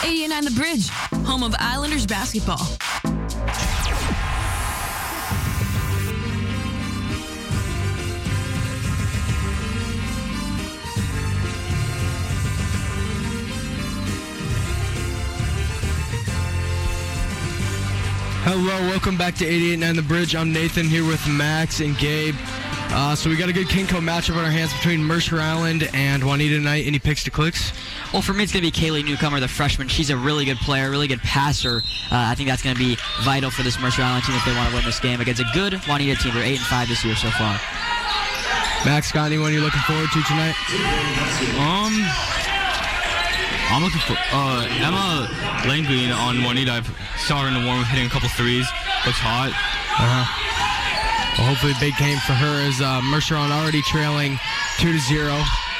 88.9 The Bridge, home of Islanders basketball. Hello, welcome back to 88.9 The Bridge. I'm Nathan here with Max and Gabe. So we got a good KingCo matchup on our hands between Mercer Island and Juanita tonight. Any picks to clicks? Well, for me, it's going to be Kaylee Newcomer, the freshman. She's a really good player, really good passer. I think that's going to be vital for this Mercer Island team if they want to win this game against a good Juanita team. They're 8-5 this year so far. Max, got anyone you're looking forward to tonight? I'm looking for Emma Lingwin on Juanita. I saw her in the warm-up hitting a couple threes. Looks hot. Well, hopefully a big game for her as Mercer Island already trailing 2-0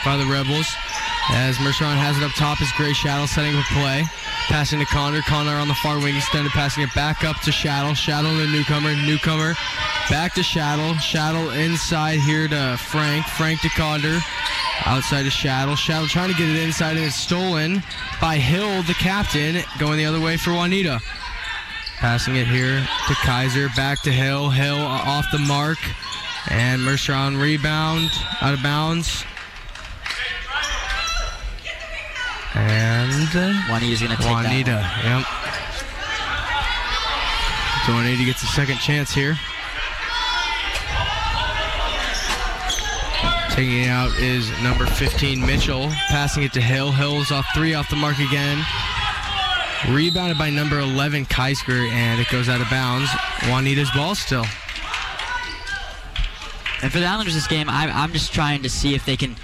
by the Rebels. As Mercer Island has it up top is Gray Shaddle setting up a play. Passing to Connor. Connor on the far wing extended, passing it back up to Shaddle. Shaddle to Newcomer. Newcomer back to Shaddle. Shaddle inside here to Frank. Frank to Condor. Outside to Shaddle. Shaddle trying to get it inside, and it's stolen by Hill, the captain, going the other way for Juanita. Passing it here to Kaiser. Back to Hill. Hill off the mark. And Mercer on rebound. Out of bounds. And Juanita's going to take Juanita, yep. So Juanita gets a second chance here. Taking it out is number 15, Mitchell. Passing it to Hill. Hill's off three, off the mark again. Rebounded by number 11, Kaisker, and it goes out of bounds. Juanita's ball still. And for the Islanders this game, I'm just trying to see if they can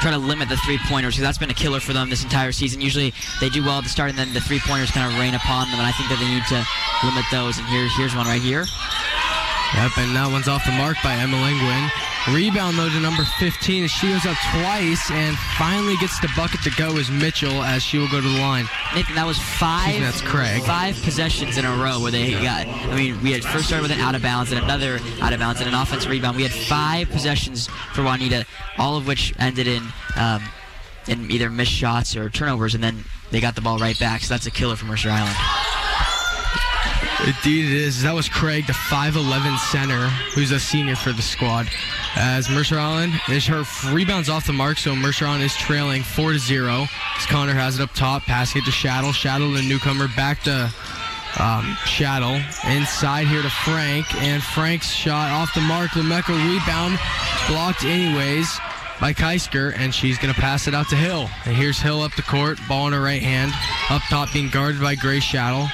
try to limit the three-pointers, because that's been a killer for them this entire season. Usually they do well at the start, and then the three-pointers kind of rain upon them, and I think that they need to limit those. And here's one right here. Yep, and that one's off the mark by Emma Lingwin. Rebound, though, to number 15. She goes up twice and finally gets the bucket to go is Mitchell, as she will go to the line. Nathan, that was five possessions in a row where they got, we had first started with an out-of-bounds and another out-of-bounds and an offensive rebound. We had five possessions for Juanita, all of which ended in either missed shots or turnovers, and then they got the ball right back, so that's a killer for Mercer Island. Indeed it is. That was Craig, the 5'11 center, who's a senior for the squad. As Mercer Island, her rebound's off the mark, so Mercer Island is trailing 4-0. As Connor has it up top, passing it to Shaddle. Shaddle, the newcomer, back to Shaddle. Inside here to Frank, and Frank's shot off the mark. Lameco rebound, blocked anyways by Kaisker, and she's going to pass it out to Hill. And here's Hill up the court, ball in her right hand. Up top being guarded by Grace Shaddle.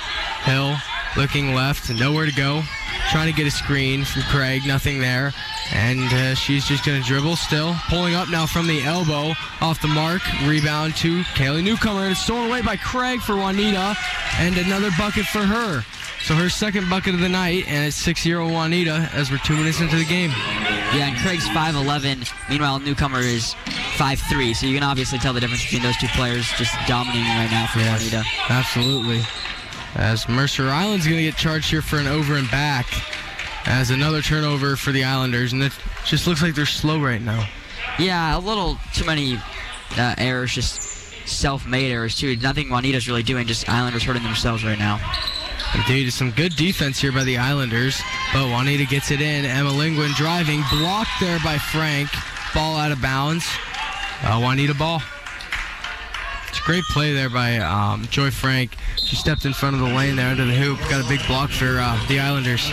Hill looking left, nowhere to go. Trying to get a screen from Craig, nothing there. And she's just going to dribble still. Pulling up now from the elbow, off the mark. Rebound to Kaylee Newcomer. And it's stolen away by Craig for Juanita. And another bucket for her. So her second bucket of the night, and it's 6-0 Juanita as we're 2 minutes into the game. Yeah, and Craig's 5'11. Meanwhile, Newcomer is 5'3. So you can obviously tell the difference between those two players just dominating right now for Juanita. Absolutely. As Mercer Island's going to get charged here for an over and back as another turnover for the Islanders. And it just looks like they're slow right now. Yeah, a little too many errors, just self-made errors, too. Nothing Juanita's really doing, just Islanders hurting themselves right now. Indeed, some good defense here by the Islanders. But Juanita gets it in. Emma Lingwin driving, blocked there by Frank. Ball out of bounds. Juanita ball. Great play there by Joy Frank. She stepped in front of the lane there under the hoop. Got a big block for the Islanders.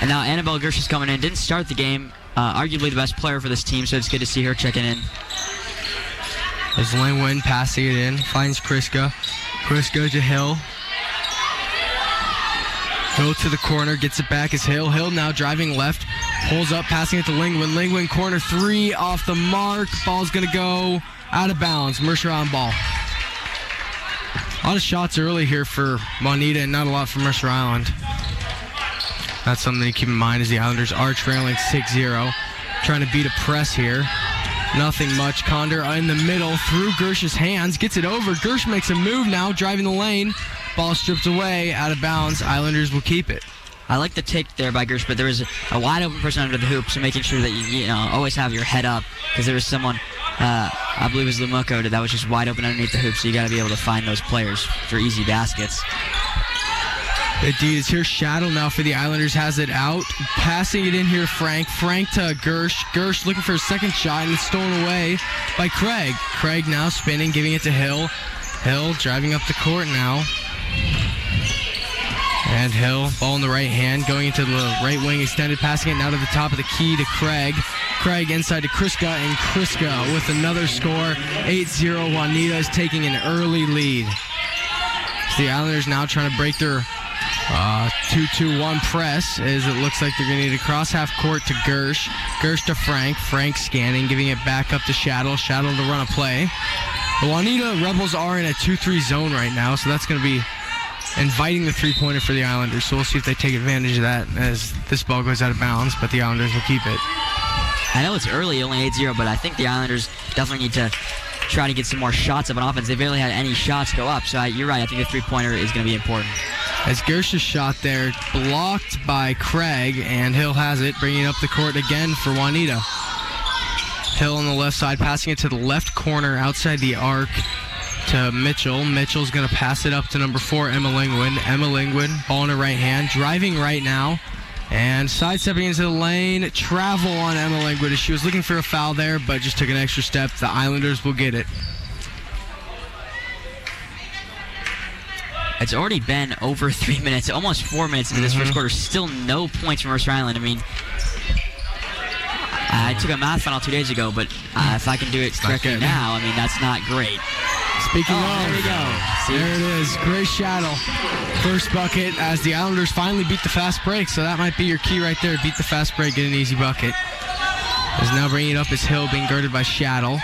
And now Annabelle Gersh is coming in. Didn't start the game. Arguably the best player for this team, so it's good to see her checking in. As Lingwin passing it in. Finds Kriska. Kriska to Hill. Hill to the corner. Gets it back as Hill. Hill now driving left. Pulls up, passing it to Lingwin. Lingwin corner three off the mark. Ball's going to go out of bounds. Mercer on ball. A lot of shots early here for Juanita and not a lot for Mercer Island. That's something to keep in mind as the Islanders are trailing 6-0. Trying to beat a press here. Nothing much. Condor in the middle through Gersh's hands. Gets it over. Gersh makes a move now. Driving the lane. Ball stripped away. Out of bounds. Islanders will keep it. I like the take there by Gersh, but there was a wide open person under the hoop, so making sure that you always have your head up because there was someone I believe it was Lumoko that was just wide open underneath the hoop, so you got to be able to find those players for easy baskets. Indeed, it's here. Shaddle now for the Islanders has it out. Passing it in here, Frank. Frank to Gersh. Gersh looking for a second shot, and it's stolen away by Craig. Craig now spinning, giving it to Hill. Hill driving up the court now. And Hill, ball in the right hand, going into the right wing, extended, passing it now to the top of the key to Craig. Craig inside to Kriska, and Kriska with another score. 8-0, Juanita is taking an early lead. So the Islanders now trying to break their 2-2-1 press, as it looks like they're going to need to cross half court to Gersh. Gersh to Frank. Frank scanning, giving it back up to Shaddle. Shaddle to run a play. The Juanita Rebels are in a 2-3 zone right now, so that's going to be inviting the three-pointer for the Islanders. So we'll see if they take advantage of that as this ball goes out of bounds, but the Islanders will keep it. I know it's early, only 8-0, but I think the Islanders definitely need to try to get some more shots of an offense. They barely had any shots go up, so you're right. I think the three-pointer is going to be important. As Gersh's shot there, blocked by Craig, and Hill has it, bringing up the court again for Juanita. Hill on the left side, passing it to the left corner outside the arc to Mitchell. Mitchell's going to pass it up to number 4, Emma Lingwood. Emma Lingwood, ball in her right hand, driving right now, and sidestepping into the lane. Travel on Emma Lingwood. She was looking for a foul there, but just took an extra step. The Islanders will get it. It's already been over 3 minutes, almost 4 minutes into this first quarter. Still no points from Mercer Island. I mean, I took a math final 2 days ago, but if I can do it correctly now, I mean, that's not great. Speaking of, there we go. See? There it is, Grace Shaddle. First bucket as the Islanders finally beat the fast break, so that might be your key right there. Beat the fast break, get an easy bucket. As now bringing it up is Hill, being guarded by Shaddle.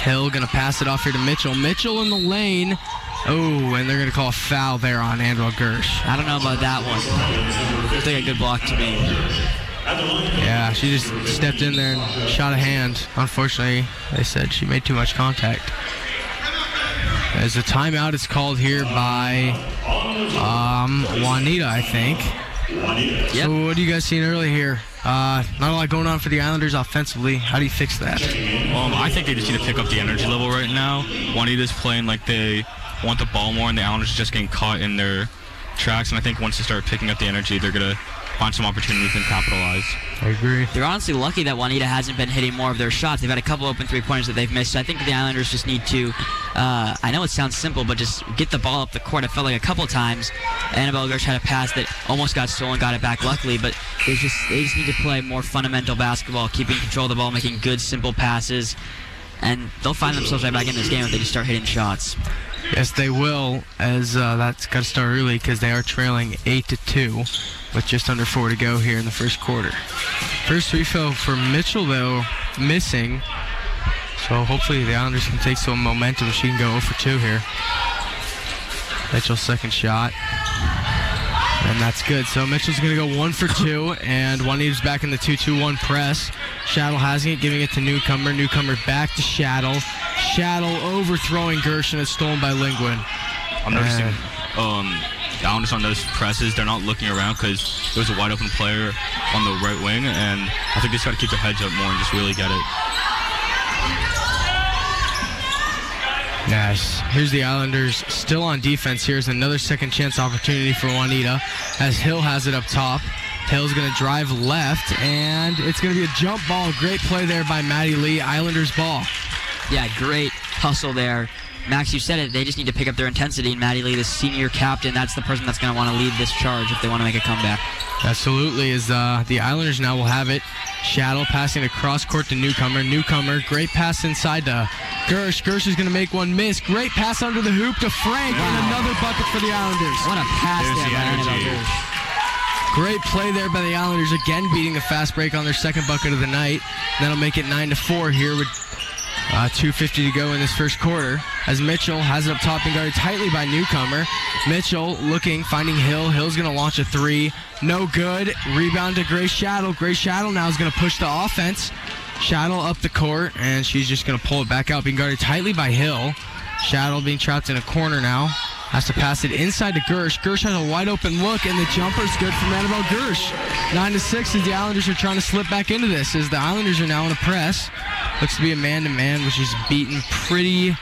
Hill going to pass it off here to Mitchell. Mitchell in the lane. Oh, and they're going to call a foul there on Annabelle Gersh. I don't know about that one. Looks like a good block to me. Yeah, she just stepped in there and shot a hand. Unfortunately, they said she made too much contact. As the timeout is called here by Juanita, I think. Yep. So what are you guys seeing early here? Not a lot going on for the Islanders offensively. How do you fix that? I think they just need to pick up the energy level right now. Juanita's playing like they want the ball more, and the Islanders are just getting caught in their tracks, and I think once they start picking up the energy, they're going to find some opportunities and capitalize. I agree. They're honestly lucky that Juanita hasn't been hitting more of their shots. They've had a couple open three-pointers that they've missed, so I think the Islanders just need to, I know it sounds simple, but just get the ball up the court. I felt like a couple times Annabelle Gersh had a pass that almost got stolen, got it back luckily, but they just need to play more fundamental basketball, keeping control of the ball, making good, simple passes, and they'll find themselves right back in this game if they just start hitting shots. Yes, they will, as that's got to start early because they are trailing 8-2 with just under 4 to go here in the first quarter. First free throw for Mitchell, though, missing. So hopefully the Islanders can take some momentum if she can go 0 for 2 here. Mitchell's second shot. And that's good. So Mitchell's going to go 1 for 2, and Juanita's back in the 2-2-1 press. Shaddle has it, giving it to Newcomer. Newcomer back to Shaddle. Shaddle overthrowing Gersh, and it's stolen by Lingwood. I'm noticing the Islanders on those presses, they're not looking around because there's a wide open player on the right wing, and I think they just got to keep their heads up more and just really get it. Nice. Here's the Islanders still on defense. Here's another second chance opportunity for Juanita as Hill has it up top. Hill's going to drive left, and it's going to be a jump ball. Great play there by Maddie Lee. Islanders ball. Yeah, great hustle there. Max, you said it. They just need to pick up their intensity. And Maddie Lee, the senior captain, that's the person that's going to want to lead this charge if they want to make a comeback. Absolutely. As the Islanders now will have it. Shaddle passing across court to Newcomer. Newcomer, great pass inside to Gersh. Gersh is going to make one miss. Great pass under the hoop to Frank. Wow. And another bucket for the Islanders. What a pass there by Annabelle Gersh. Great play there by the Islanders, again beating the fast break on their second bucket of the night. That'll make it 9-4 here with 2:50 to go in this first quarter. As Mitchell has it up top and guarded tightly by Newcomer. Mitchell looking, finding Hill. Hill's going to launch a three. No good. Rebound to Grace Shaddle. Grace Shaddle now is going to push the offense. Shaddle up the court, and she's just going to pull it back out, being guarded tightly by Hill. Shaddle being trapped in a corner now. Has to pass it inside to Gersh. Gersh has a wide open look, and the jumper's good from Annabelle Gersh. 9-6 as the Islanders are trying to slip back into this, as the Islanders are now in a press. Looks to be a man-to-man, which is beaten pretty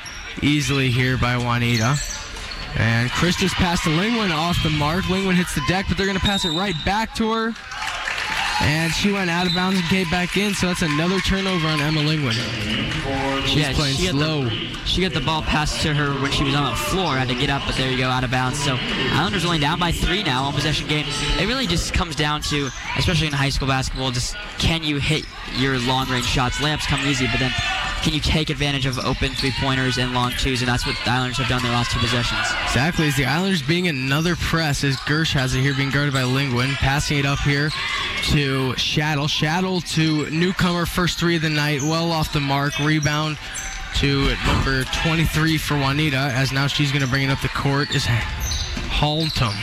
easily here by Juanita. And Krista's passed to Lingwin off the mark. Lingwin hits the deck, but they're going to pass it right back to her. And she went out of bounds and came back in, so that's another turnover on Emma Lingwood. She's playing slow. She got the ball passed to her when she was on the floor, had to get up, but there you go, out of bounds. So Islanders only down by 3 now on possession game. It really just comes down to, especially in high school basketball, just can you hit your long-range shots? Layups come easy, but then can you take advantage of open three-pointers and long twos? And that's what the Islanders have done their last 2 possessions. Exactly. As the Islanders being another press, as Gersh has it here, being guarded by Lingwin, passing it up here to Shaddle. Shaddle to Newcomer, first 3 of the night, well off the mark. Rebound to number 23 for Juanita, as now she's going to bring it up the court is Haltom.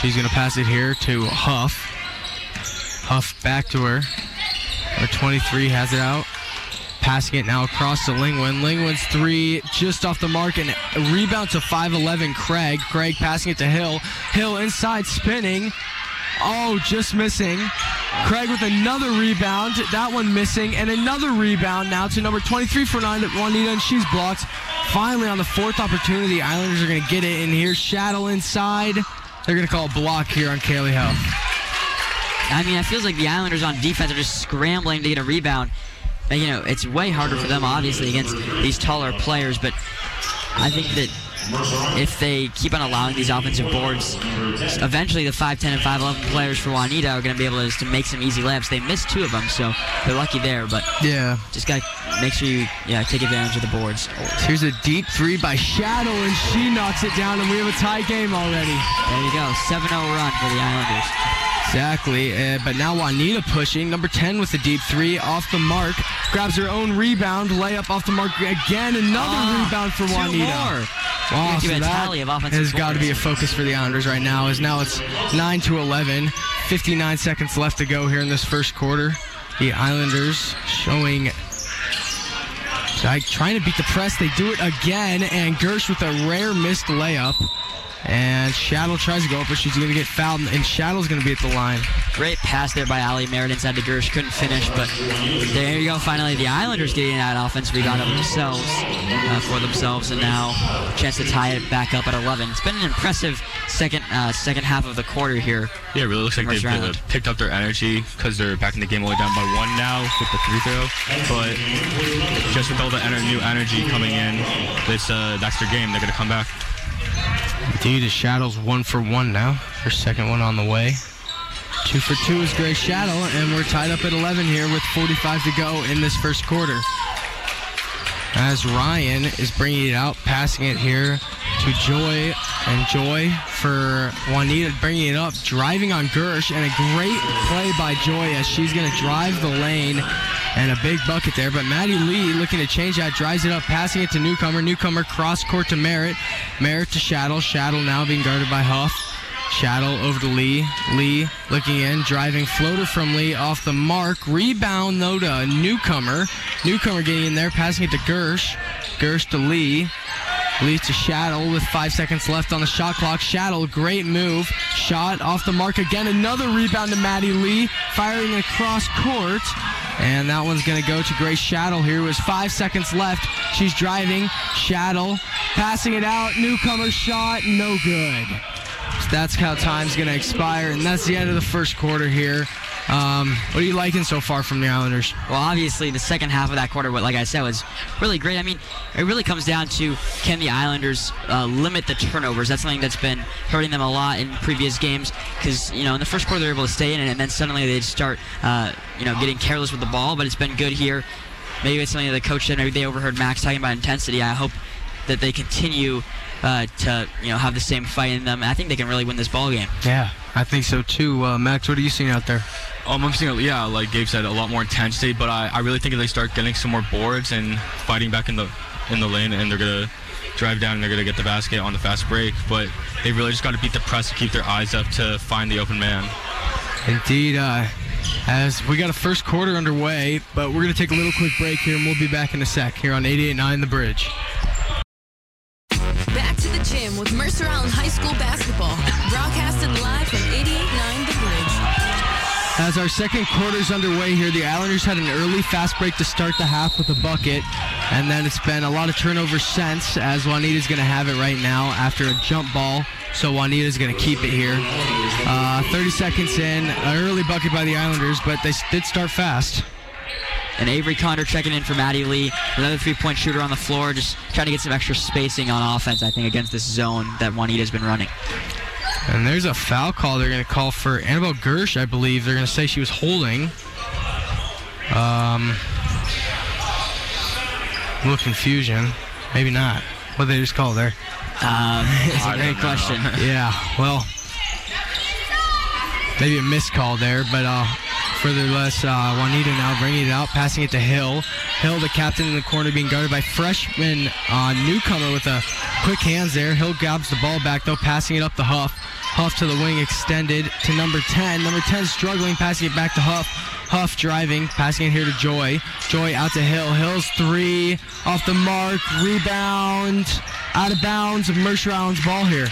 She's going to pass it here to Huff. Huff back to her. Our 23 has it out. Passing it now across to Lingwin. Lingwin's 3 just off the mark, and a rebound to 5'11 Craig. Craig passing it to Hill. Hill inside spinning. Oh, just missing. Craig with another rebound. That one missing, and another rebound now to number 23 for Juanita, and she's blocked. Finally on the 4th opportunity, Islanders are going to get it in here. Shaddle inside. They're going to call a block here on Kaylee Huff. I mean, it feels like the Islanders on defense are just scrambling to get a rebound. And, you know, it's way harder for them, obviously, against these taller players. But I think that if they keep on allowing these offensive boards, eventually the 5'10 and 5'11 players for Juanita are going to be able to make some easy layups. They missed 2 of them, so they're lucky there. But yeah, just got to make sure you take advantage of the boards. Here's a deep 3 by Shaddle, and she knocks it down, and we have a tie game already. There you go, 7-0 run for the Islanders. Exactly, but now Juanita pushing. Number 10 with the deep 3 off the mark. Grabs her own rebound, layup off the mark again. Another rebound for Juanita. 2 more. Wow, so that has got to be a focus for the Islanders right now, as now it's 9-11. 59 seconds left to go here in this first quarter. The Islanders showing... trying to beat the press. They do it again, and Gersh with a rare missed layup. And Shaddle tries to go up, but she's going to get fouled, and Shaddle's going to be at the line. Great pass there by Ali Meredith inside to Gersh. Couldn't finish, but there you go. Finally, the Islanders getting that offense rebound for themselves, and now a chance to tie it back up at 11. It's been an impressive second half of the quarter here. Yeah, it really looks like they've picked up their energy because they're back in the game only down by 1 now with the free throw. But just with all the new energy coming in, that's their game. They're going to come back. Indeed, as Shaddle's 1 for 1 now. Her second one on the way. 2 for 2 is Grace Shaddle, and we're tied up at 11 here with 45 to go in this first quarter. As Ryan is bringing it out, passing it here to Joy, and Joy for Juanita bringing it up, driving on Gersh, and a great play by Joy as she's going to drive the lane, and a big bucket there. But Maddie Lee looking to change that, drives it up, passing it to Newcomer. Newcomer cross-court to Merritt. Merritt to Shaddle. Shaddle now being guarded by Huff. Shaddle over to Lee. Lee looking in, driving floater from Lee off the mark. Rebound though to Newcomer. Newcomer getting in there, passing it to Gersh. Gersh to Lee. Lee to Shaddle with 5 seconds left on the shot clock. Shaddle, great move. Shot off the mark again. Another rebound to Maddie Lee, firing across court. And that one's going to go to Grace Shaddle here. With 5 seconds left. She's driving. Shaddle passing it out. Newcomer shot, no good. So that's how time's going to expire, and that's the end of the first quarter here. What are you liking so far from the Islanders? Well, obviously, the second half of that quarter, like I said, was really great. I mean, it really comes down to, can the Islanders limit the turnovers? That's something that's been hurting them a lot in previous games because, you know, in the first quarter, they're able to stay in it, and then suddenly they start, getting careless with the ball, but it's been good here. Maybe it's something that the coach said. Maybe they overheard Max talking about intensity. I hope that they continue to have the same fight in them. I think they can really win this ball game. Yeah, I think so, too. Max, what are you seeing out there? I'm seeing, like Gabe said, a lot more intensity, but I really think if they start getting some more boards and fighting back in the lane, and they're going to drive down and they're going to get the basket on the fast break, but they really just got to beat the press to keep their eyes up to find the open man. Indeed, as we got a first quarter underway, but we're going to take a little quick break here, and we'll be back in a sec here on 88.9 The Bridge. Back to the gym with Mercer Island High School basketball, broadcasted live from 88.9 The Bridge. As our second quarter's underway here, the Islanders had an early fast break to start the half with a bucket, and then it's been a lot of turnover since, as Juanita's going to have it right now after a jump ball, so Juanita's going to keep it here. 30 seconds in, an early bucket by the Islanders, but they did start fast. And Avery Condor checking in for Maddie Lee, another three-point shooter on the floor, just trying to get some extra spacing on offense, I think, against this zone that Juanita's been running. And there's a foul call they're going to call for Annabelle Gersh, I believe. They're going to say she was holding. A little confusion. Maybe not. What did they just call there? It's a great question. Yeah, well, maybe a miscall there, but... Furtherless, Juanita now bringing it out, passing it to Hill. Hill, the captain in the corner, being guarded by freshman newcomer with a quick hands there. Hill grabs the ball back, though, passing it up to Huff. Huff to the wing, extended to number 10. Number 10 struggling, passing it back to Huff. Huff driving, passing it here to Joy. Joy out to Hill. Hill's three, off the mark, rebound, out of bounds, Mercer Island's ball here.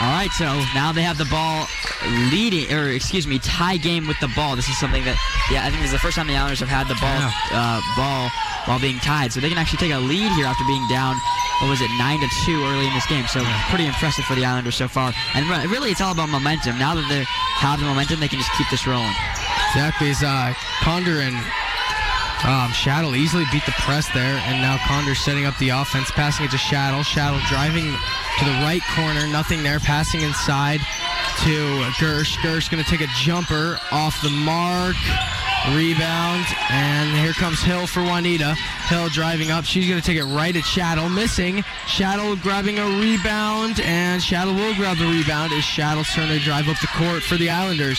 All right, so now they have the ball tie game with the ball. This is something that, I think this is the first time the Islanders have had the ball while being tied. So they can actually take a lead here after being down, 9-2 early in this game. So pretty impressive for the Islanders so far. And really, it's all about momentum. Now that they have the momentum, they can just keep this rolling. Exactly. Condor and Shaddle easily beat the press there, and now Condor setting up the offense, passing it to Shaddle. Shaddle driving to the right corner, nothing there, passing inside to Gersh. Gersh going to take a jumper off the mark, rebound, and here comes Hill for Juanita. Hill driving up, she's going to take it right at Shaddle, missing. Shaddle grabbing a rebound, and Shaddle will grab the rebound as Shaddle's turn to drive up the court for the Islanders.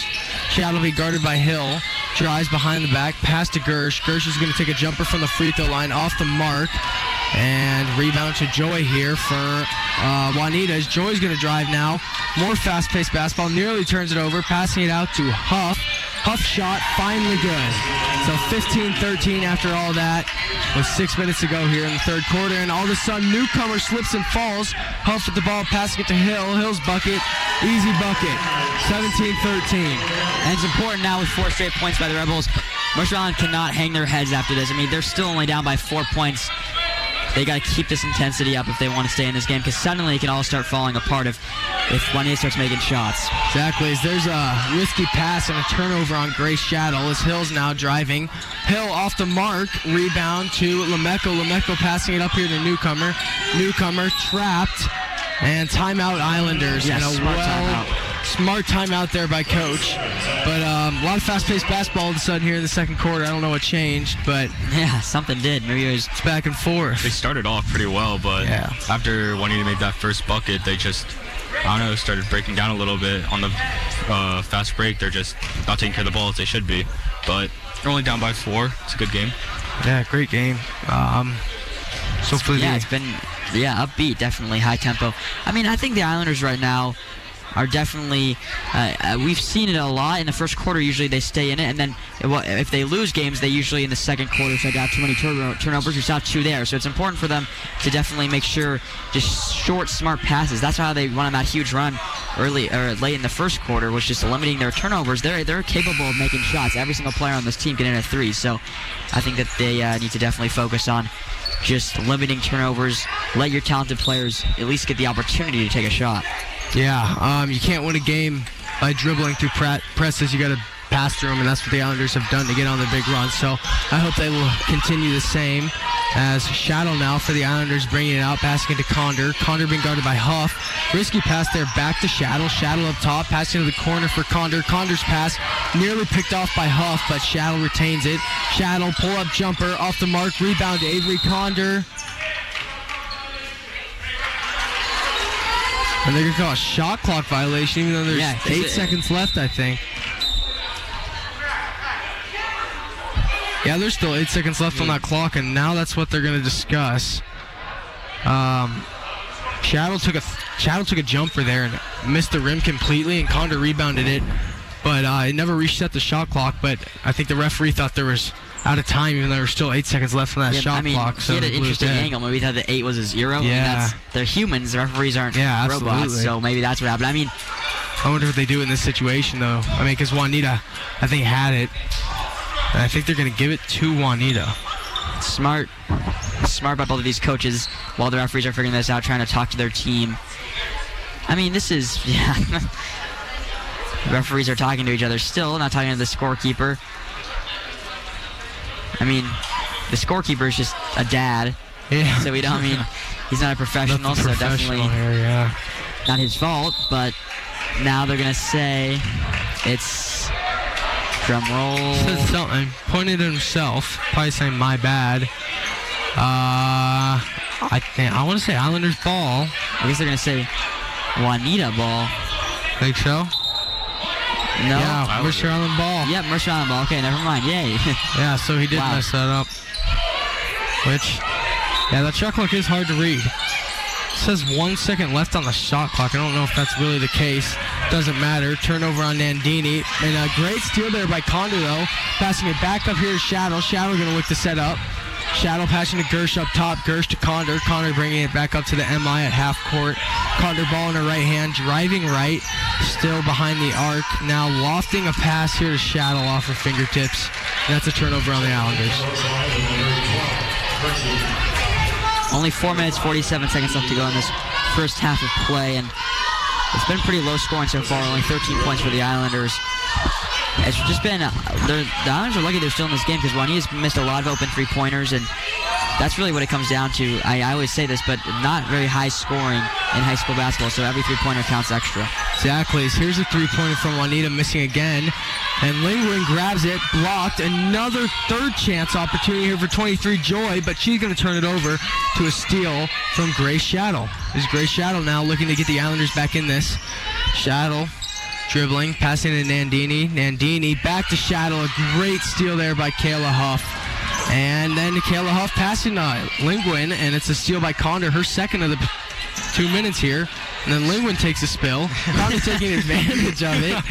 Shaddle be guarded by Hill. Drives behind the back, pass to Gersh. Gersh is going to take a jumper from the free throw line off the mark. And rebound to Joy here for Juanita. As Joy's going to drive now. More fast-paced basketball. Nearly turns it over. Passing it out to Huff. Huff shot finally good. So 15-13 after all that. With 6 minutes to go here in the third quarter. And all of a sudden, newcomer slips and falls. Huff with the ball, passing it to Hill. Hill's bucket. Easy bucket. 17-13. And it's important now with 4 straight points by the Rebels. Mercer Island cannot hang their heads after this. I mean, they're still only down by 4 points. They got to keep this intensity up if they want to stay in this game, because suddenly it can all start falling apart if Juanita starts making shots. Exactly. There's a risky pass and a turnover on Grace Shaddle as Hill's now driving. Hill off the mark. Rebound to Lameco. Lameco passing it up here to Newcomer. Newcomer trapped. And timeout Islanders. Yes, and smart timeout there by Coach. But a lot of fast-paced basketball all of a sudden here in the second quarter. I don't know what changed, but... Yeah, something did. Maybe it was back and forth. They started off pretty well, but after Juanita made that first bucket, they just, started breaking down a little bit. On the fast break, they're just not taking care of the ball as they should be. But they're only down by 4. It's a good game. Yeah, great game. It's been... upbeat, definitely, high tempo. I mean, I think the Islanders right now are definitely, we've seen it a lot in the first quarter. Usually they stay in it, and then if they lose games, they usually in the second quarter check out too many turnovers. We saw 2 there, so it's important for them to definitely make sure just short, smart passes. That's how they won on that huge run early or late in the first quarter, was just limiting their turnovers. They're capable of making shots. Every single player on this team can hit a 3, so I think that they need to definitely focus on just limiting turnovers. Let your talented players at least get the opportunity to take a shot. Yeah, you can't win a game by dribbling through presses. You got to pass through them, and that's what the Islanders have done to get on the big run. So I hope they will continue the same. As Shaddle now for the Islanders, bringing it out, passing it to Condor. Condor being guarded by Huff. Risky pass there back to Shaddle. Shaddle up top, passing to the corner for Condor. Condor's pass nearly picked off by Huff, but Shaddle retains it. Shaddle pull-up jumper off the mark, rebound to Avery Condor. And they're going to call a shot clock violation, even though there's 8 seconds left, I think. Yeah, there's still 8 seconds left on that clock, and now that's what they're going to discuss. Shaddle took a jumper there and missed the rim completely, and Condor rebounded it, but it never reset the shot clock. But I think the referee thought there was out of time, even though there were still 8 seconds left on that shot clock. So he had an interesting angle. Maybe he thought the 8 was a 0. Yeah. I mean, they're humans. The referees aren't robots, so maybe that's what happened. I mean, I wonder what they do in this situation, though. I mean, because Juanita, I think, had it. And I think they're going to give it to Juanita. Smart. Smart by both of these coaches while the referees are figuring this out, trying to talk to their team. I mean, this is... Yeah. Referees are talking to each other still, not talking to the scorekeeper. I mean, the scorekeeper is just a dad. Yeah. So we don't, I mean, he's not a professional, so definitely not his fault. But now they're going to say it's... Drum roll. Said something. Pointed at himself. Probably saying, my bad. I want to say Islanders ball. I guess they're going to say Juanita ball. Think so? No. Yeah, Mercer Island ball. Yep, Mercer Island ball. Okay, never mind. Yay. Yeah, so he did mess that up. Which, yeah, that shot clock is hard to read. It says 1 second left on the shot clock. I don't know if that's really the case. Doesn't matter. Turnover on Nandini. And a great steal there by Condor, though. Passing it back up here to Shaddle. Shaddle going to look to set up. Shaddle passing to Gersh up top. Gersh to Condor. Condor bringing it back up to the MI at half court. Condor ball in her right hand. Driving right. Still behind the arc. Now lofting a pass here to Shaddle off her fingertips. That's a turnover on the Islanders. Only 4 minutes, 47 seconds left to go in this first half of play, and it's been pretty low scoring so far, only 13 points for the Islanders. It's just been, the Islanders are lucky they're still in this game because Juanita's missed a lot of open three-pointers, and that's really what it comes down to. I always say this, but not very high scoring in high school basketball, so every three-pointer counts extra. Exactly. Here's a three-pointer from Juanita missing again, and Lingwin grabs it, blocked. Another third-chance opportunity here for 23 Joy, but she's going to turn it over to a steal from Grace Shaddle. This is Grace Shaddle now looking to get the Islanders back in this. Shaddle dribbling, passing to Nandini. Nandini back to Shaddle. A great steal there by Kayla Huff. And then Kayla Huff passing to Lingwin, and it's a steal by Condor, her second of the 2 minutes here. And then Lingwin takes a spill. Condor taking advantage of it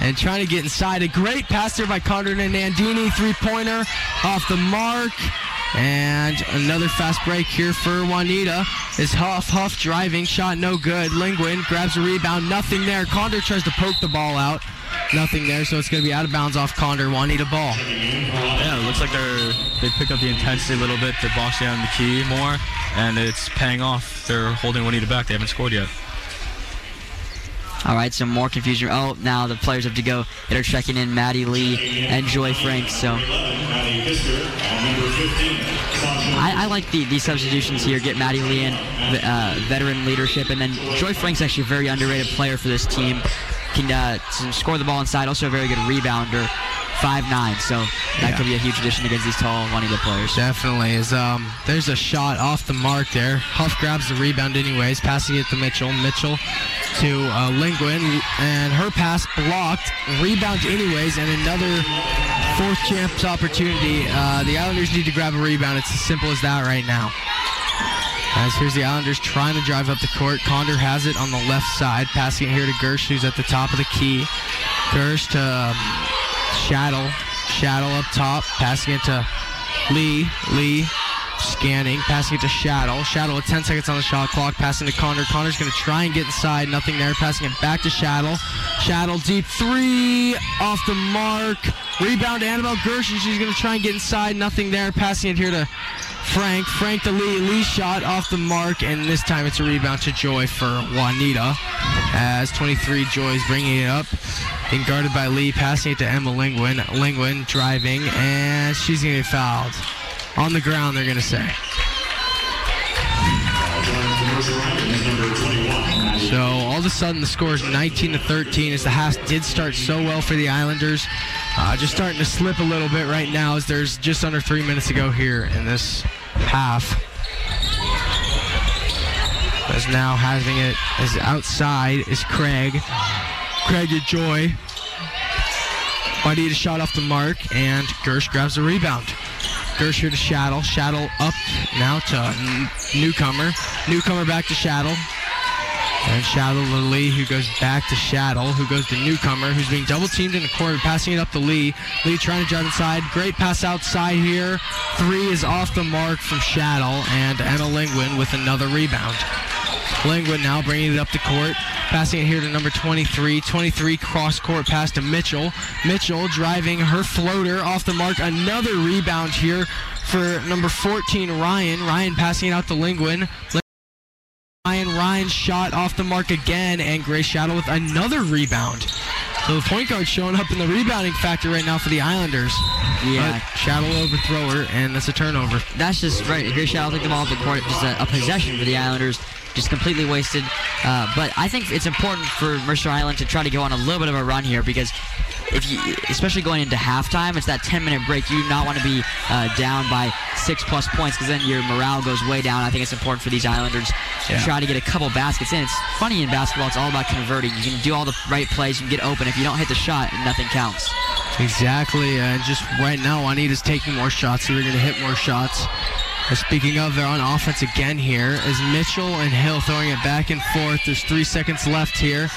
and trying to get inside. A great pass there by Condor and Nandini. Three-pointer off the mark. And another fast break here for Juanita is Huff. Huff driving, shot no good. Lingwin grabs a rebound, nothing there. Condor tries to poke the ball out. Nothing there, so it's going to be out of bounds off Condor. Juanita ball. Yeah, it looks like they pick up the intensity a little bit. They're boxing down the key more, and it's paying off. They're holding Juanita back. They haven't scored yet. All right, some more confusion. Oh, now the players have to go. They're checking in Maddie Lee and Joy Frank. So I like the substitutions here. Get Maddie Lee in, veteran leadership. And then Joy Frank's actually a very underrated player for this team. Can score the ball inside. Also a very good rebounder, 5'9". So that could be a huge addition against these tall Juanita players. Definitely is. There's a shot off the mark there. Huff grabs the rebound anyways, passing it to Mitchell. Mitchell to Lingwin, and her pass blocked. Rebound anyways, and another fourth chance opportunity. The Islanders need to grab a rebound. It's as simple as that right now. As here's the Islanders trying to drive up the court. Condor has it on the left side, passing it here to Gersh, who's at the top of the key. Gersh to Shaddle. Shaddle up top, passing it to Lee. Lee scanning, passing it to Shaddle. Shaddle with 10 seconds on the shot clock, passing to Condor. Condor's going to try and get inside. Nothing there, passing it back to Shaddle. Shaddle deep three, off the mark. Rebound to Annabelle Gersh, and she's going to try and get inside. Nothing there, passing it here to Frank. Frank to Lee. Lee shot off the mark, and this time it's a rebound to Joy for Juanita as 23 Joy's bringing it up. Being guarded by Lee, passing it to Emma Lingwin. Lingwin driving, and she's going to get fouled. On the ground, they're going to say. So all of a sudden the score is 19-13 as the half did start so well for the Islanders. Just starting to slip a little bit right now as there's just under 3 minutes to go here in this half. As now having it as outside is Craig. Craig to Joy. Juanita shot off the mark and Gersh grabs the rebound. Gersh here to Shaddle. Shaddle up now to Newcomer. Newcomer back to Shaddle. And Shaddle to Lee, who goes back to Shaddle, who goes to Newcomer, who's being double-teamed in the corner, passing it up to Lee. Lee trying to drive inside. Great pass outside here. Three is off the mark from Shaddle, and Emma Lingwin with another rebound. Lingwood now bringing it up to court, passing it here to number 23. 23 cross-court pass to Mitchell. Mitchell driving her floater off the mark. Another rebound here for number 14, Ryan. Ryan passing it out to Lingwood. Ryan shot off the mark again, and Gray Shaddle with another rebound. So the point guard showing up in the rebounding factor right now for the Islanders. Yeah. Shaddle overthrower, and that's a turnover. That's just right. Gray Shaddle took the ball off the court. Just a possession for the Islanders. Just completely wasted. But I think it's important for Mercer Island to try to go on a little bit of a run here, because if you, especially going into halftime, it's that 10-minute break. You do not want to be down by 6+ points, because then your morale goes way down. I think it's important for these Islanders to try to get a couple baskets in. It's funny in basketball, it's all about converting. You can do all the right plays, you can get open. If you don't hit the shot, nothing counts. Exactly. And just right now, Juanita's taking more shots, so they're going to hit more shots. Speaking of, they're on offense again here. Is Mitchell and Hill throwing it back and forth. There's 3 seconds left here.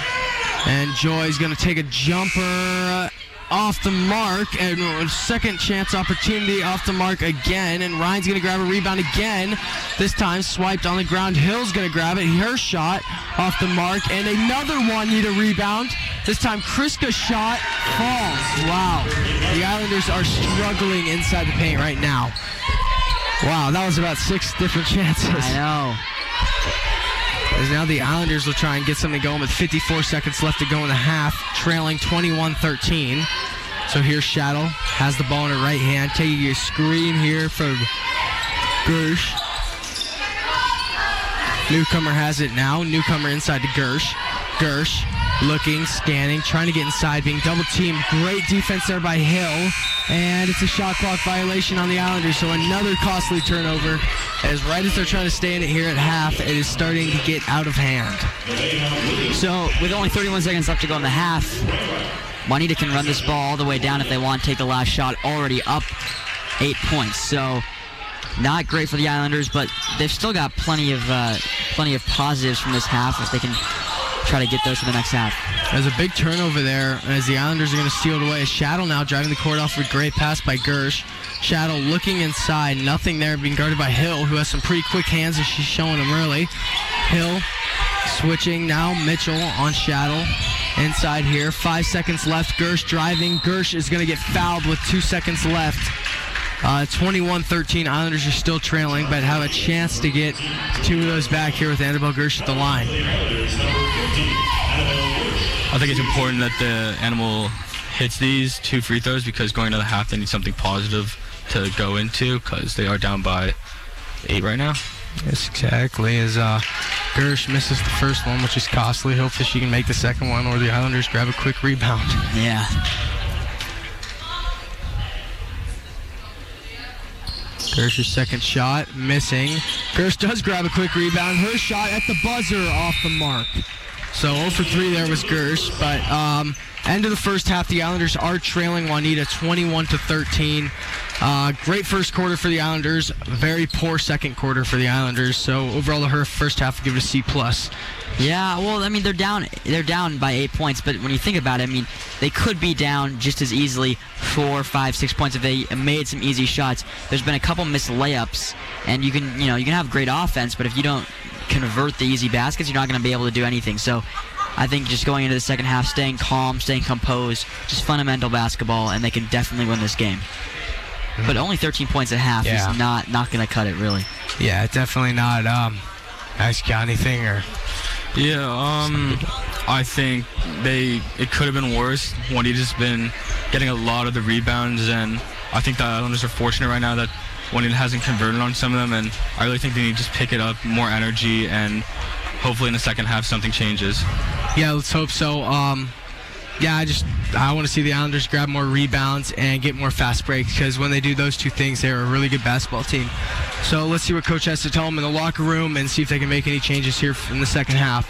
And Joy's going to take a jumper off the mark. And a second chance opportunity off the mark again. And Ryan's going to grab a rebound again. This time swiped on the ground. Hill's going to grab it. Her shot off the mark. And another Juanita rebound. This time Kriska shot falls. Wow. The Islanders are struggling inside the paint right now. Wow, that was about 6 different chances. I know. As now the Islanders will try and get something going with 54 seconds left to go in the half, trailing 21-13. So here Shaddle has the ball in her right hand, taking a screen here from Gersh. Newcomer has it now. Newcomer inside to Gersh. Gersh looking, scanning, trying to get inside, being double-teamed. Great defense there by Hill. And it's a shot clock violation on the Islanders, so another costly turnover. As right as they're trying to stay in it here at half, it is starting to get out of hand. So with only 31 seconds left to go in the half, Juanita can run this ball all the way down if they want, take the last shot, already up 8 points. So not great for the Islanders, but they've still got plenty of positives from this half if they can try to get those for the next half. There's a big turnover there as the Islanders are going to steal it away. Shaddle now driving the court off with a great pass by Gersh. Shaddle looking inside. Nothing there, being guarded by Hill, who has some pretty quick hands as she's showing them early. Hill switching now. Mitchell on Shaddle. Inside here. 5 seconds left. Gersh driving. Gersh is going to get fouled with 2 seconds left. 21-13. Islanders are still trailing, but have a chance to get 2 of those back here with Annabelle Gersh at the line. I think it's important that the Animal hits these 2 free throws, because going into the half, they need something positive to go into, because they are down by 8 right now. Yes, exactly. As Gersh misses the first one, which is costly. Hopefully she can make the second one, or the Islanders grab a quick rebound. Yeah. Gersh's second shot, missing. Gersh does grab a quick rebound. Her shot at the buzzer off the mark. So 0 for 3 there was Gersh. But end of the first half, the Islanders are trailing Juanita 21-13. Great first quarter for the Islanders. Very poor second quarter for the Islanders. So overall, her first half, give it a C+. Yeah, well, I mean, they're down by 8 points, but when you think about it, I mean, they could be down just as easily 4, 5, 6 points if they made some easy shots. There's been a couple missed layups, and you can have great offense, but if you don't convert the easy baskets, you're not going to be able to do anything. So I think just going into the second half, staying calm, staying composed, just fundamental basketball, and they can definitely win this game. But only 13 points at half is not going to cut it, really. Yeah, definitely not. Guys, got anything or? Yeah, I think it could have been worse. Juanita's been getting a lot of the rebounds, and I think the Islanders are fortunate right now that Juanita hasn't converted on some of them, and I really think they need to just pick it up, more energy, and hopefully in the second half something changes. Yeah, let's hope so. I want to see the Islanders grab more rebounds and get more fast breaks, because when they do those 2 things, they're a really good basketball team. So let's see what Coach has to tell them in the locker room and see if they can make any changes here in the second half.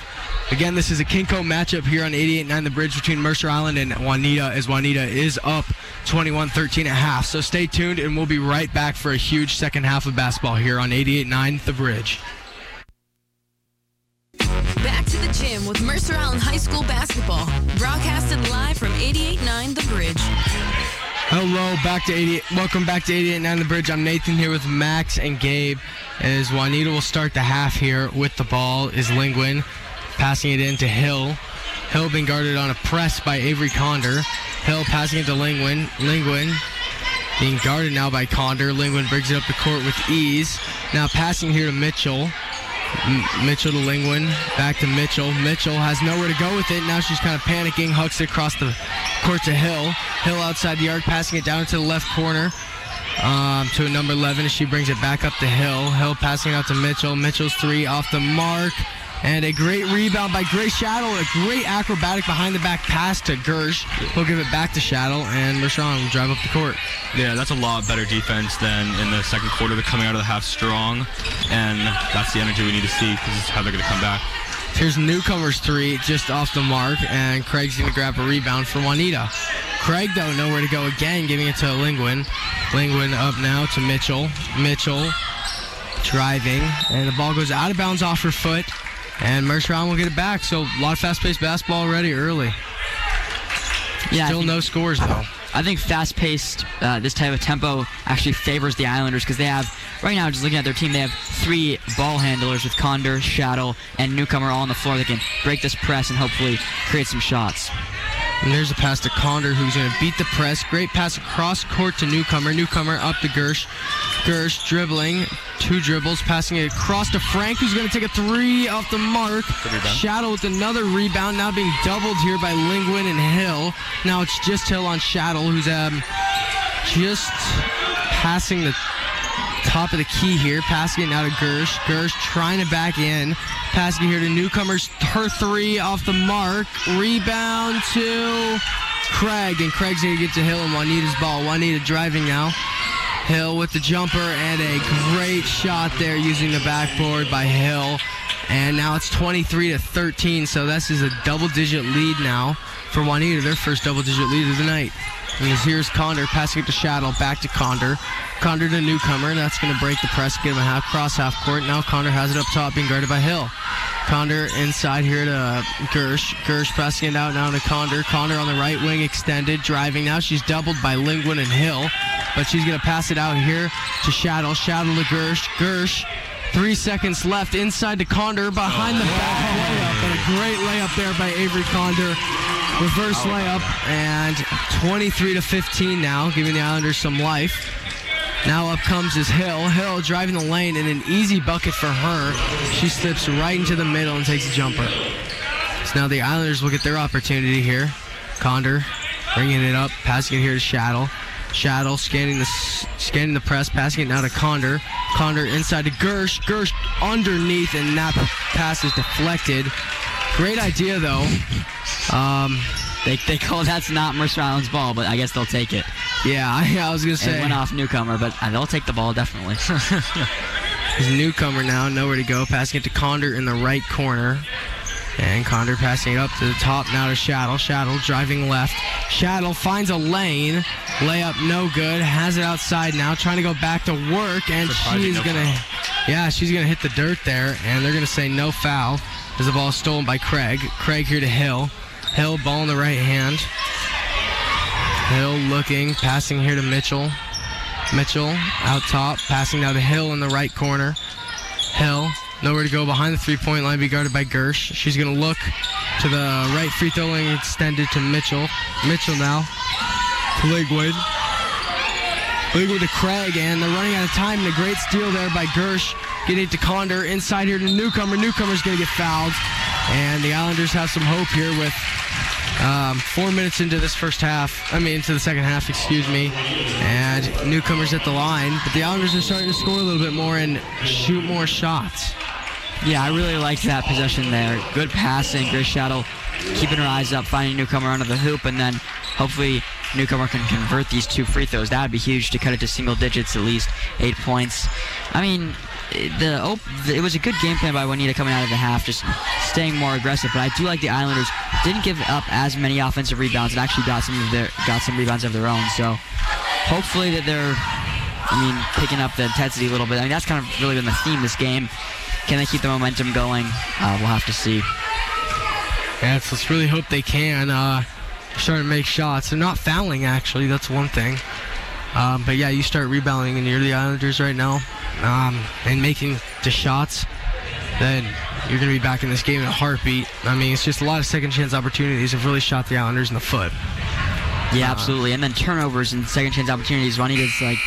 Again, this is a KingCo matchup here on 88.9 The Bridge between Mercer Island and Juanita, as Juanita is up 21-13 at half. So stay tuned, and we'll be right back for a huge second half of basketball here on 88.9 The Bridge. Back to the gym with Mercer Island High School basketball, broadcasted live from 88.9 The Bridge. Hello, welcome back to 88.9 The Bridge. I'm Nathan here with Max and Gabe. As Juanita will start the half here with the ball is Lingwin, passing it in to Hill. Hill being guarded on a press by Avery Condor. Hill passing it to Lingwin. Lingwin being guarded now by Condor. Lingwin brings it up the court with ease. Now passing here to Mitchell. Mitchell to Lingwin. Back to Mitchell. Mitchell has nowhere to go with it. Now she's kind of panicking. Hucks it across the court to Hill. Hill outside the yard, passing it down to the left corner. To a number 11 as she brings it back up to Hill. Hill passing out to Mitchell. Mitchell's three off the mark. And a great rebound by Grace Shaddle. A great acrobatic behind-the-back pass to Gersh. He'll give it back to Shaddle, and Mershon will drive up the court. Yeah, that's a lot better defense than in the second quarter. They're coming out of the half strong, and that's the energy we need to see because this is how they're going to come back. Here's Newcomer's three just off the mark, and Craig's going to grab a rebound for Juanita. Craig, though, nowhere to go again, giving it to Lingwin. Lingwin up now to Mitchell. Mitchell driving, and the ball goes out of bounds off her foot. And Mercer Island will get it back, so a lot of fast-paced basketball already early. Yeah, still no scores, though. I think fast-paced, this type of tempo actually favors the Islanders because they have, right now, just looking at their team, they have three ball handlers with Condor, Shaddle, and Newcomer all on the floor that can break this press and hopefully create some shots. And there's a pass to Condor, who's going to beat the press. Great pass across court to Newcomer. Newcomer up to Gersh. Gersh dribbling. Two dribbles. Passing it across to Frank, who's going to take a three off the mark. Shaddle with another rebound. Now being doubled here by Lingwin and Hill. Now it's just Hill on Shaddle, who's just passing the top of the key here. Passing it now to Gersh. Gersh trying to back in. Passing here to Newcomer's, her three off the mark. Rebound to Craig, and Craig's going to get to Hill and Juanita's ball. Juanita driving now. Hill with the jumper, and a great shot there using the backboard by Hill. And now it's 23-13, so this is a double-digit lead now for Juanita, their first double-digit lead of the night. And here's Condor passing it to Shaddle, back to Condor. Condor to Newcomer, and that's going to break the press, give him a half cross half court. Now Condor has it up top, being guarded by Hill. Condor inside here to Gersh. Gersh passing it out now to Condor. Condor on the right wing extended, driving. Now she's doubled by Lingwin and Hill, but she's going to pass it out here to Shaddle. Shaddle to Gersh. Gersh, 3 seconds left, inside to Condor, behind the back layup, and a great layup there by Avery Condor. Reverse layup, and 23-15 now, giving the Islanders some life. Now up comes is Hill. Hill driving the lane, and an easy bucket for her. She slips right into the middle and takes a jumper. So now the Islanders will get their opportunity here. Condor bringing it up, passing it here to Shaddle. Shaddle scanning the press, passing it now to Condor. Condor inside to Gersh. Gersh underneath, and that pass is deflected. Great idea, though. They call that's not Mercer Island's ball, but I guess they'll take it. Yeah, I was going to say. It went off Newcomer, but they'll take the ball, definitely. Newcomer now, nowhere to go, passing it to Condor in the right corner. And Condor passing it up to the top now to Shaddle. Shaddle driving left. Shaddle finds a lane. Layup no good. Has it outside now, trying to go back to work, and she's going to hit the dirt there, and they're going to say no foul. As the ball is stolen by Craig. Craig here to Hill. Hill, ball in the right hand. Hill looking, passing here to Mitchell. Mitchell out top, passing now to Hill in the right corner. Hill, nowhere to go, behind the three-point line, be guarded by Gersh. She's going to look to the right free throw line, extended to Mitchell. Mitchell now to Lingwood. Lingwood to Craig, and they're running out of time, and a great steal there by Gersh. Getting it to Condor, inside here to Newcomer. Newcomer's going to get fouled, and the Islanders have some hope here with 4 minutes into this first half. Into the second half, excuse me. And Newcomer's at the line, but the Islanders are starting to score a little bit more and shoot more shots. Yeah, I really liked that possession there. Good passing. Grace Shaddle keeping her eyes up, finding Newcomer under the hoop, and then hopefully Newcomer can convert these two free throws. That would be huge to cut it to single digits, at least 8 points. It was a good game plan by Juanita coming out of the half, just staying more aggressive. But I do like the Islanders didn't give up as many offensive rebounds and actually got some rebounds of their own. So hopefully that they're picking up the intensity a little bit. That's kind of really been the theme this game. Can they keep the momentum going? We'll have to see. Yeah, so let's really hope they can. Starting to make shots. They're not fouling, actually. That's one thing. But, yeah, you start rebounding, and you're the Islanders right now. and making the shots, then you're going to be back in this game in a heartbeat. I mean, it's just a lot of second-chance opportunities have really shot the Islanders in the foot. Yeah, absolutely. And then turnovers and second-chance opportunities. Juanita's like,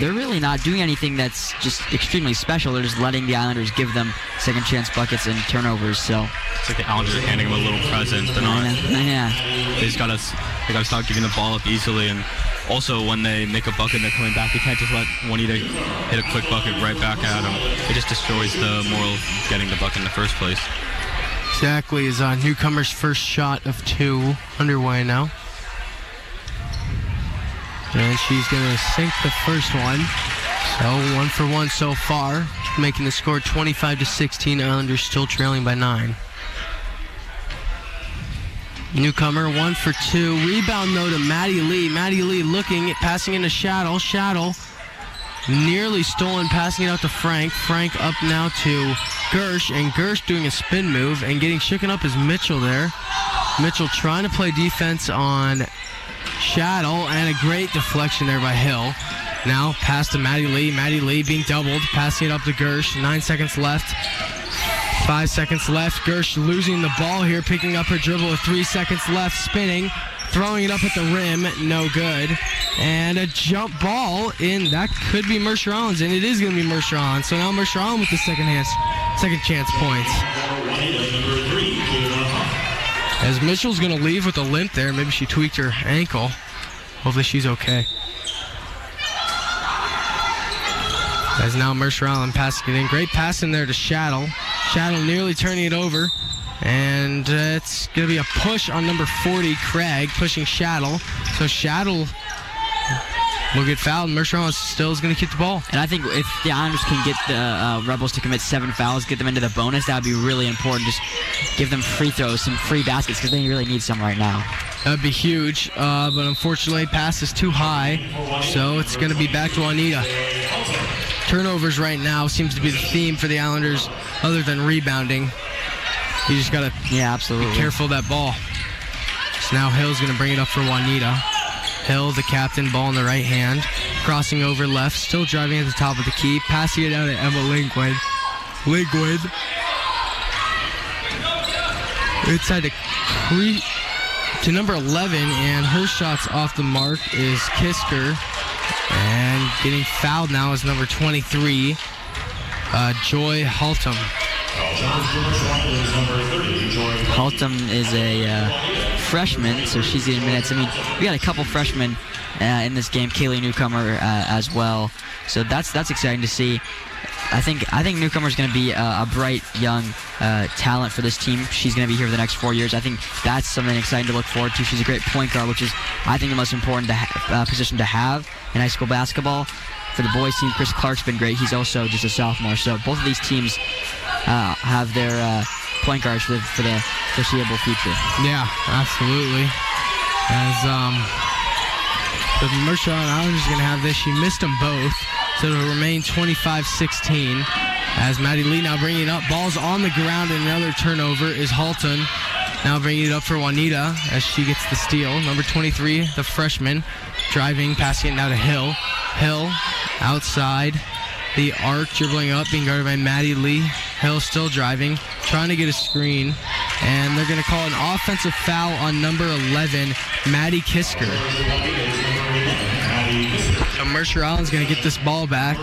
they're really not doing anything that's just extremely special. They're just letting the Islanders give them second-chance buckets and turnovers. So it's like the Islanders are handing them a little present. They're not, yeah. They got to stop giving the ball up easily. And also, when they make a bucket and they're coming back, they can't just let Juanita hit a quick bucket right back at them. It just destroys the moral of getting the bucket in the first place. Exactly. Is Newcomer's first shot of two underway now. And she's going to sink the first one. So 1 for 1 so far, making the score 25-16. Islanders still trailing by 9. Newcomer 1 for 2. Rebound though to Maddie Lee. Maddie Lee looking, passing into Shaddle. Shaddle nearly stolen, passing it out to Frank. Frank up now to Gersh, and Gersh doing a spin move and getting shaken up is Mitchell there. Mitchell trying to play defense on Shaddle, and a great deflection there by Hill. Now pass to Maddie Lee. Maddie Lee being doubled, passing it up to Gersh. 9 seconds left. 5 seconds left. Gersh losing the ball here, picking up her dribble with 3 seconds left, spinning, throwing it up at the rim, no good. And a jump ball in. That could be Mercer Island's, and it is going to be Mercer Island. So now Mercer Island with the second chance points. As Mitchell's going to leave with a limp there. Maybe she tweaked her ankle. Hopefully she's okay. As now Mercer Island passing it in. Great pass in there to Shaddle. Shaddle nearly turning it over. And it's going to be a push on number 40, Craig, pushing Shaddle. So Shaddle will get fouled. Mercer Island still is going to keep the ball. And I think if the Islanders can get the Rebels to commit 7 fouls, get them into the bonus, that would be really important. Just give them free throws, some free baskets, because they really need some right now. That would be huge, but unfortunately, pass is too high, so it's going to be back to Juanita. Turnovers right now seems to be the theme for the Islanders, other than rebounding. You just got to be careful of that ball. So now Hill's going to bring it up for Juanita. Hill, the captain, ball in the right hand. Crossing over left, still driving at the top of the key. Passing it out to Emma Lingwood. Inside to number 11, and her shot's off the mark is Kaisker. And getting fouled now is number 23, Joy Haltom. Haltom is a freshman, so she's getting minutes. I mean, we got a couple freshmen in this game. Kaylee Newcomer as well, so that's exciting to see. I think Newcomer's going to be a bright young talent for this team. She's going to be here for the next 4 years. I think that's something exciting to look forward to. She's a great point guard, which is I think the most important position to have in high school basketball. For the boys team, Chris Clark's been great. He's also just a sophomore. So both of these teams have their point guards for the foreseeable future. Yeah, absolutely. As the Mercer Islanders are going to have this. She missed them both. So it'll remain 25-16. As Maddie Lee now bringing it up. Ball's on the ground, and another turnover is Halton. Now bringing it up for Juanita as she gets the steal. Number 23, the freshman, driving, passing it now to Hill. Hill outside the arc, dribbling up, being guarded by Maddie Lee. Hill still driving, trying to get a screen. And they're going to call an offensive foul on number 11, Maddie Kaisker. So Mercer Island's going to get this ball back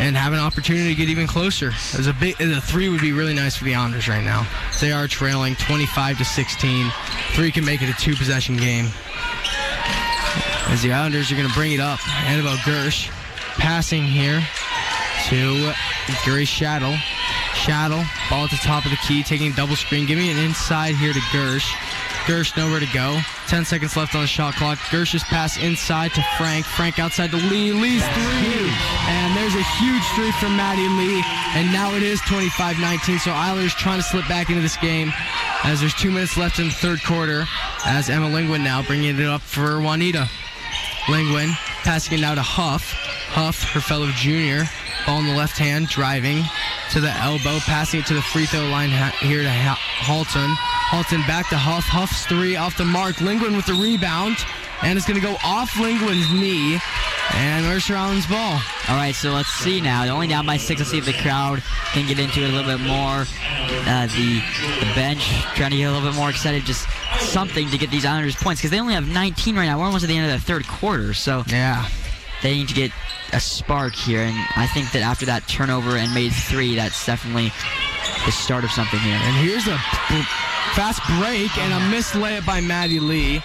and have an opportunity to get even closer. As a three would be really nice for the Islanders right now. They are trailing 25-16. Three can make it a 2-possession game. As the Islanders are going to bring it up. Annabelle Gersh passing here to Gray Shaddle. Shaddle, ball at the top of the key, taking a double screen. Give me an inside here to Gersh. Gersh nowhere to go. 10 seconds left on the shot clock. Gersh's pass inside to Frank. Frank outside to Lee. Lee's three. And there's a huge three from Maddie Lee. And now it is 25-19. So Islanders trying to slip back into this game as there's 2 minutes left in the third quarter. As Emma Lingwin now bringing it up for Juanita. Lingwin passing it now to Huff. Huff, her fellow junior. Ball in the left hand, driving to the elbow, passing it to the free throw line here to Halton. Halton back to Huff. Huff's three off the mark. Lingwin with the rebound, and it's going to go off Lingwin's knee, and Mercer Island's ball. All right, so let's see now. They're only down by 6. Let's see if the crowd can get into it a little bit more. The bench trying to get a little bit more excited, just something to get these Islanders points, because they only have 19 right now. We're almost at the end of the third quarter, so yeah, they need to get a spark here. And I think that after that turnover and made 3, that's definitely the start of something here. And here's a fast break and a missed layup by Maddie Lee.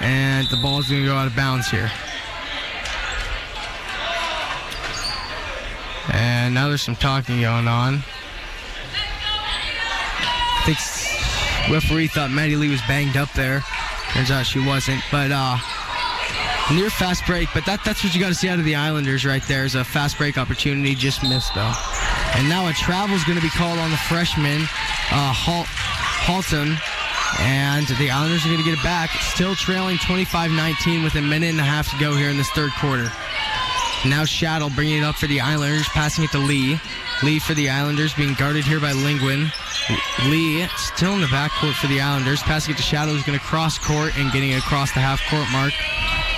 And the ball's going to go out of bounds here. And now there's some talking going on. I think referee thought Maddie Lee was banged up there. Turns out she wasn't. But near fast break. But that's what you got to see out of the Islanders right there, is a fast break opportunity. Just missed, though. And now a travel's going to be called on the freshman, Haltom. And the Islanders are going to get it back. Still trailing 25-19 with a minute and a half to go here in this third quarter. Now Shaddle bringing it up for the Islanders, passing it to Lee. Lee for the Islanders, being guarded here by Lingwin. Lee still in the backcourt for the Islanders, passing it to Shaddle, who's going to cross court and getting it across the half-court mark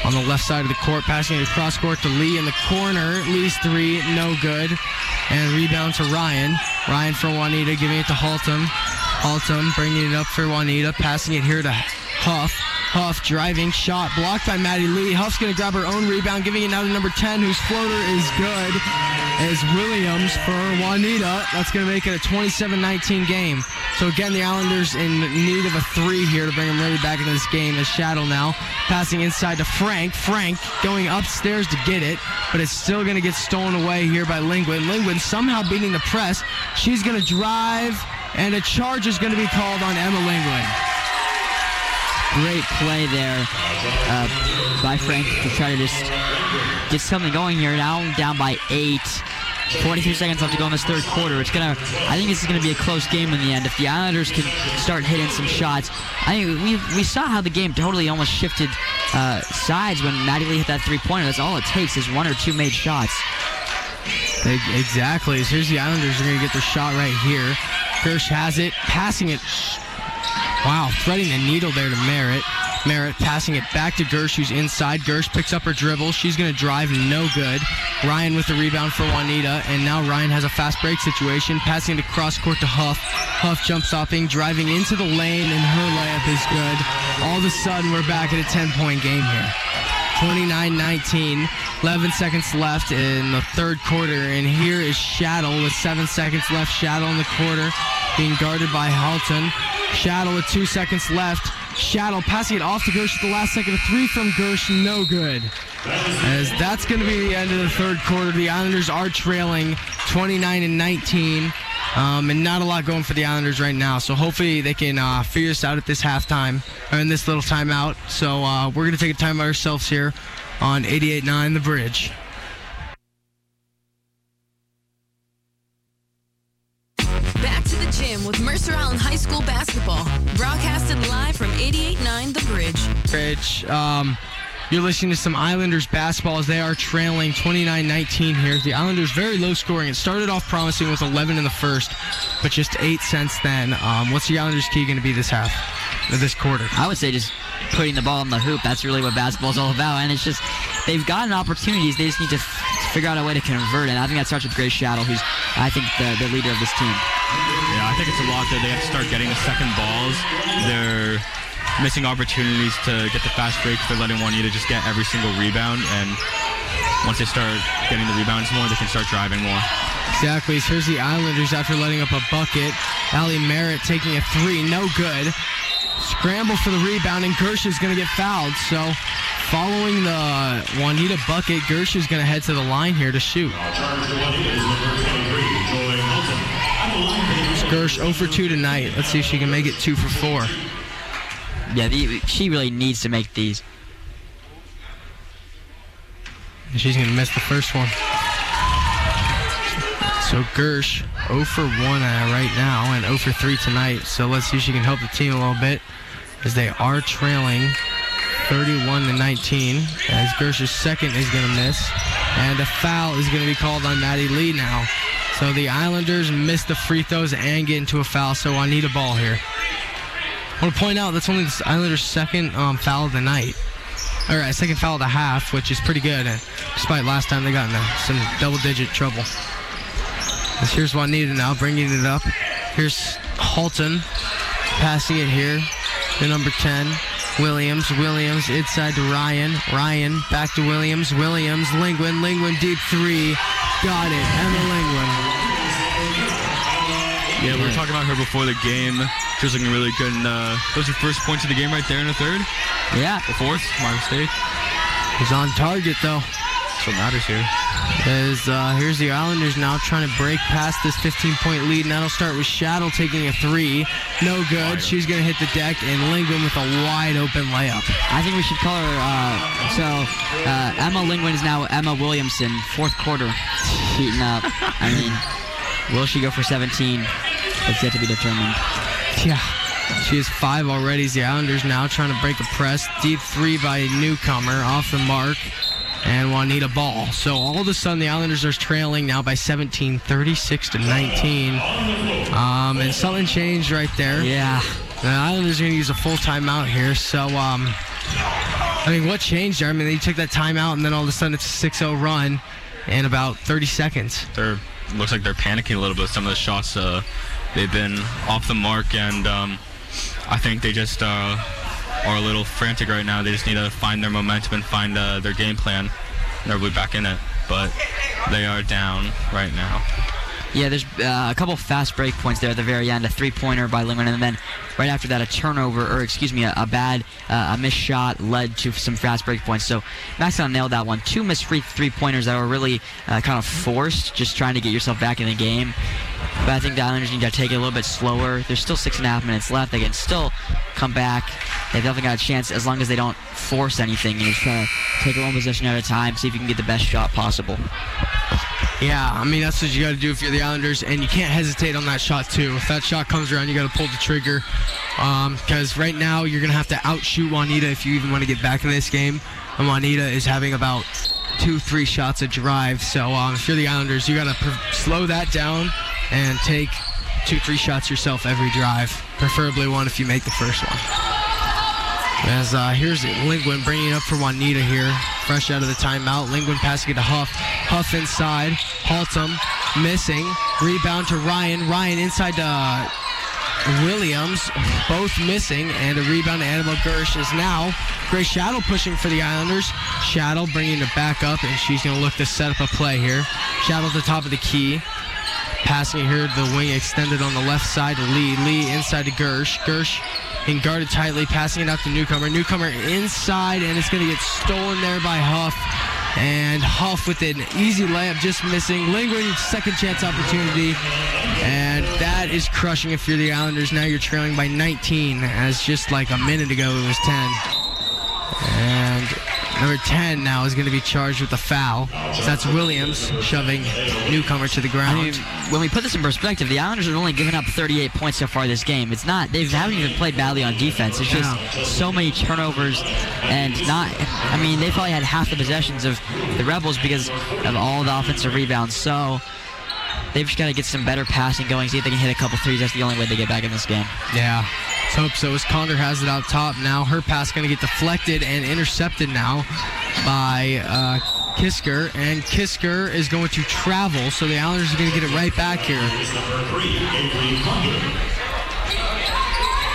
on the left side of the court, passing it across court to Lee in the corner. Lee's three, no good. And rebound to Ryan. Ryan for Juanita, giving it to Haltom. Haltom bringing it up for Juanita, passing it here to Huff. Huff driving, shot blocked by Maddie Lee. Huff's going to grab her own rebound, giving it now to number 10, whose floater is good, is Williams for Juanita. That's going to make it a 27-19 game. So again, the Islanders in need of a three here to bring them really back into this game. As Shaddle now passing inside to Frank. Frank going upstairs to get it, but it's still going to get stolen away here by Lingwood. Lingwood somehow beating the press. She's going to drive, and a charge is going to be called on Emma Lingwood. Great play there by Frank to try to just get something going here. Now down by 8. 42 seconds left to go in this third quarter. I think this is gonna be a close game in the end. If the Islanders can start hitting some shots, I think we saw how the game totally almost shifted sides when Maddie Lee hit that 3-pointer. That's all it takes, is one or two made shots. Exactly. So here's the Islanders are gonna get their shot right here. Gersh has it, passing it. Wow, threading the needle there to Merritt. Merritt passing it back to Gersh, who's inside. Gersh picks up her dribble. She's going to drive, no good. Ryan with the rebound for Juanita, and now Ryan has a fast break situation, passing to cross-court to Huff. Huff jump-stopping, driving into the lane, and her layup is good. All of a sudden, we're back at a 10-point game here. 29-19, 11 seconds left in the third quarter, and here is Shaddle with 7 seconds left. Shaddle in the quarter, being guarded by Haltom. Shaddle with 2 seconds left. Shaddle passing it off to Gersh at the last second. A 3 from Gersh, no good. As that's going to be the end of the third quarter. The Islanders are trailing 29-19, and not a lot going for the Islanders right now. So hopefully they can figure this out at this halftime, or in this little timeout. So we're going to take a time by ourselves here on 88.9 The Bridge. With Mercer Island High School basketball, broadcasted live from 88.9 The Bridge. You're listening to some Islanders basketball as they are trailing 29-19 here. The Islanders very low scoring. It started off promising with 11 in the first, but just 8 since then. What's the Islanders' key going to be this half, or this quarter? I would say just putting the ball in the hoop. That's really what basketball's all about, and it's just they've gotten opportunities. They just need to figure out a way to convert it. I think that starts with Grace Shaddle, who's, I think, the leader of this team. Yeah, I think it's a lot that they have to start getting the second balls. They're missing opportunities to get the fast breaks. They're letting Juanita just get every single rebound, and once they start getting the rebounds more, they can start driving more. Exactly. So here's the Islanders after letting up a bucket. Ali Merritt taking a 3, no good. Scramble for the rebound, and Gersh is going to get fouled. So following the Juanita bucket, Gersh is going to head to the line here to shoot. Gersh 0 for 2 tonight. Let's see if she can make it 2 for 4. Yeah, she really needs to make these. And she's going to miss the first one. So Gersh 0 for 1 right now and 0 for 3 tonight. So let's see if she can help the team a little bit as they are trailing 31-19 as Gersh's second is going to miss. And a foul is going to be called on Maddie Lee now. So the Islanders miss the free throws and get into a foul, so I need a ball here. I want to point out that's only the Islanders' second foul of the night. or a second foul to half, which is pretty good, despite last time they got into some double-digit trouble. Here's Juanita now, bringing it up. Here's Haltom, passing it here to number 10, Williams. Williams inside to Ryan. Ryan back to Williams. Williams, Lingwin. Lingwin deep three. Got it, Emma Lingwin. Yeah, we were talking about her before the game. She was looking really good. And, those are first points of the game right there in the third. Yeah. The fourth, my mistake. He's on target, though. That's what matters here. Here's the Islanders now trying to break past this 15-point lead, and that'll start with Shaddle taking a three. No good. She's going to hit the deck, and Lingwin with a wide-open layup. I think we should call her, Emma Lingwin is now Emma Williamson, fourth quarter, heating up. I mean... Will she go for 17? It's yet to be determined. Yeah. She has five already. It's the Islanders now trying to break a press. Deep three by Newcomer off the mark. And Juanita ball. So all of a sudden the Islanders are trailing now by 17, 36 to 19. And something changed right there. Yeah. The Islanders are going to use a full timeout here. So, what changed there? They took that timeout and then all of a sudden it's a 6-0 run in about 30 seconds. Looks like they're panicking a little bit. Some of the shots, they've been off the mark, and I think they just are a little frantic right now. They just need to find their momentum and find their game plan. They'll be back in it, but they are down right now. Yeah, there's a couple fast break points there at the very end. A three-pointer by Lingwin, and then right after that, a missed shot led to some fast break points. So Maxon nailed that one. Two missed free three-pointers that were really kind of forced, just trying to get yourself back in the game. But I think the Islanders need to take it a little bit slower. There's still 6.5 minutes left. They can still come back. They've definitely got a chance as long as they don't force anything. You just try to take one possession at a time, see if you can get the best shot possible. Yeah, that's what you got to do if you're the Islanders, and you can't hesitate on that shot, too. If that shot comes around, you got to pull the trigger, because right now you're going to have to outshoot Juanita if you even want to get back in this game, and Juanita is having about 2-3 shots a drive, so if you're the Islanders, you got to slow that down and take 2-3 shots yourself every drive, preferably one if you make the first one. As here's Lingwin bringing it up for Juanita here, fresh out of the timeout. Lingwin passing it to Huff. Huff inside. Haltom missing. Rebound to Ryan. Ryan inside to Williams. Both missing. And a rebound to Annabelle Gersh is now Gray Shaddle pushing for the Islanders. Shaddle bringing it back up, and she's going to look to set up a play here. Shaddle at the top of the key. Passing here to the wing extended on the left side to Lee. Lee inside to Gersh. Gersh and guarded tightly, passing it out to Newcomer. Newcomer inside, and it's going to get stolen there by Huff. And Huff with an easy layup, just missing. Lingwin, second chance opportunity. And that is crushing if you're the Islanders. Now you're trailing by 19, as just like a minute ago it was 10. And number 10 now is going to be charged with a foul. So that's Williams shoving Newcomer to the ground. When we put this in perspective, the Islanders have only given up 38 points so far this game. It's not, they haven't even played badly on defense. It's just so many turnovers, and they probably had half the possessions of the Rebels because of all the offensive rebounds. So they've just got to get some better passing going, see if they can hit a couple threes. That's the only way they get back in this game. Yeah. Let's hope so, as Condor has it out top now. Her pass going to get deflected and intercepted now by Kaisker. And Kaisker is going to travel, so the Islanders are going to get it right back here.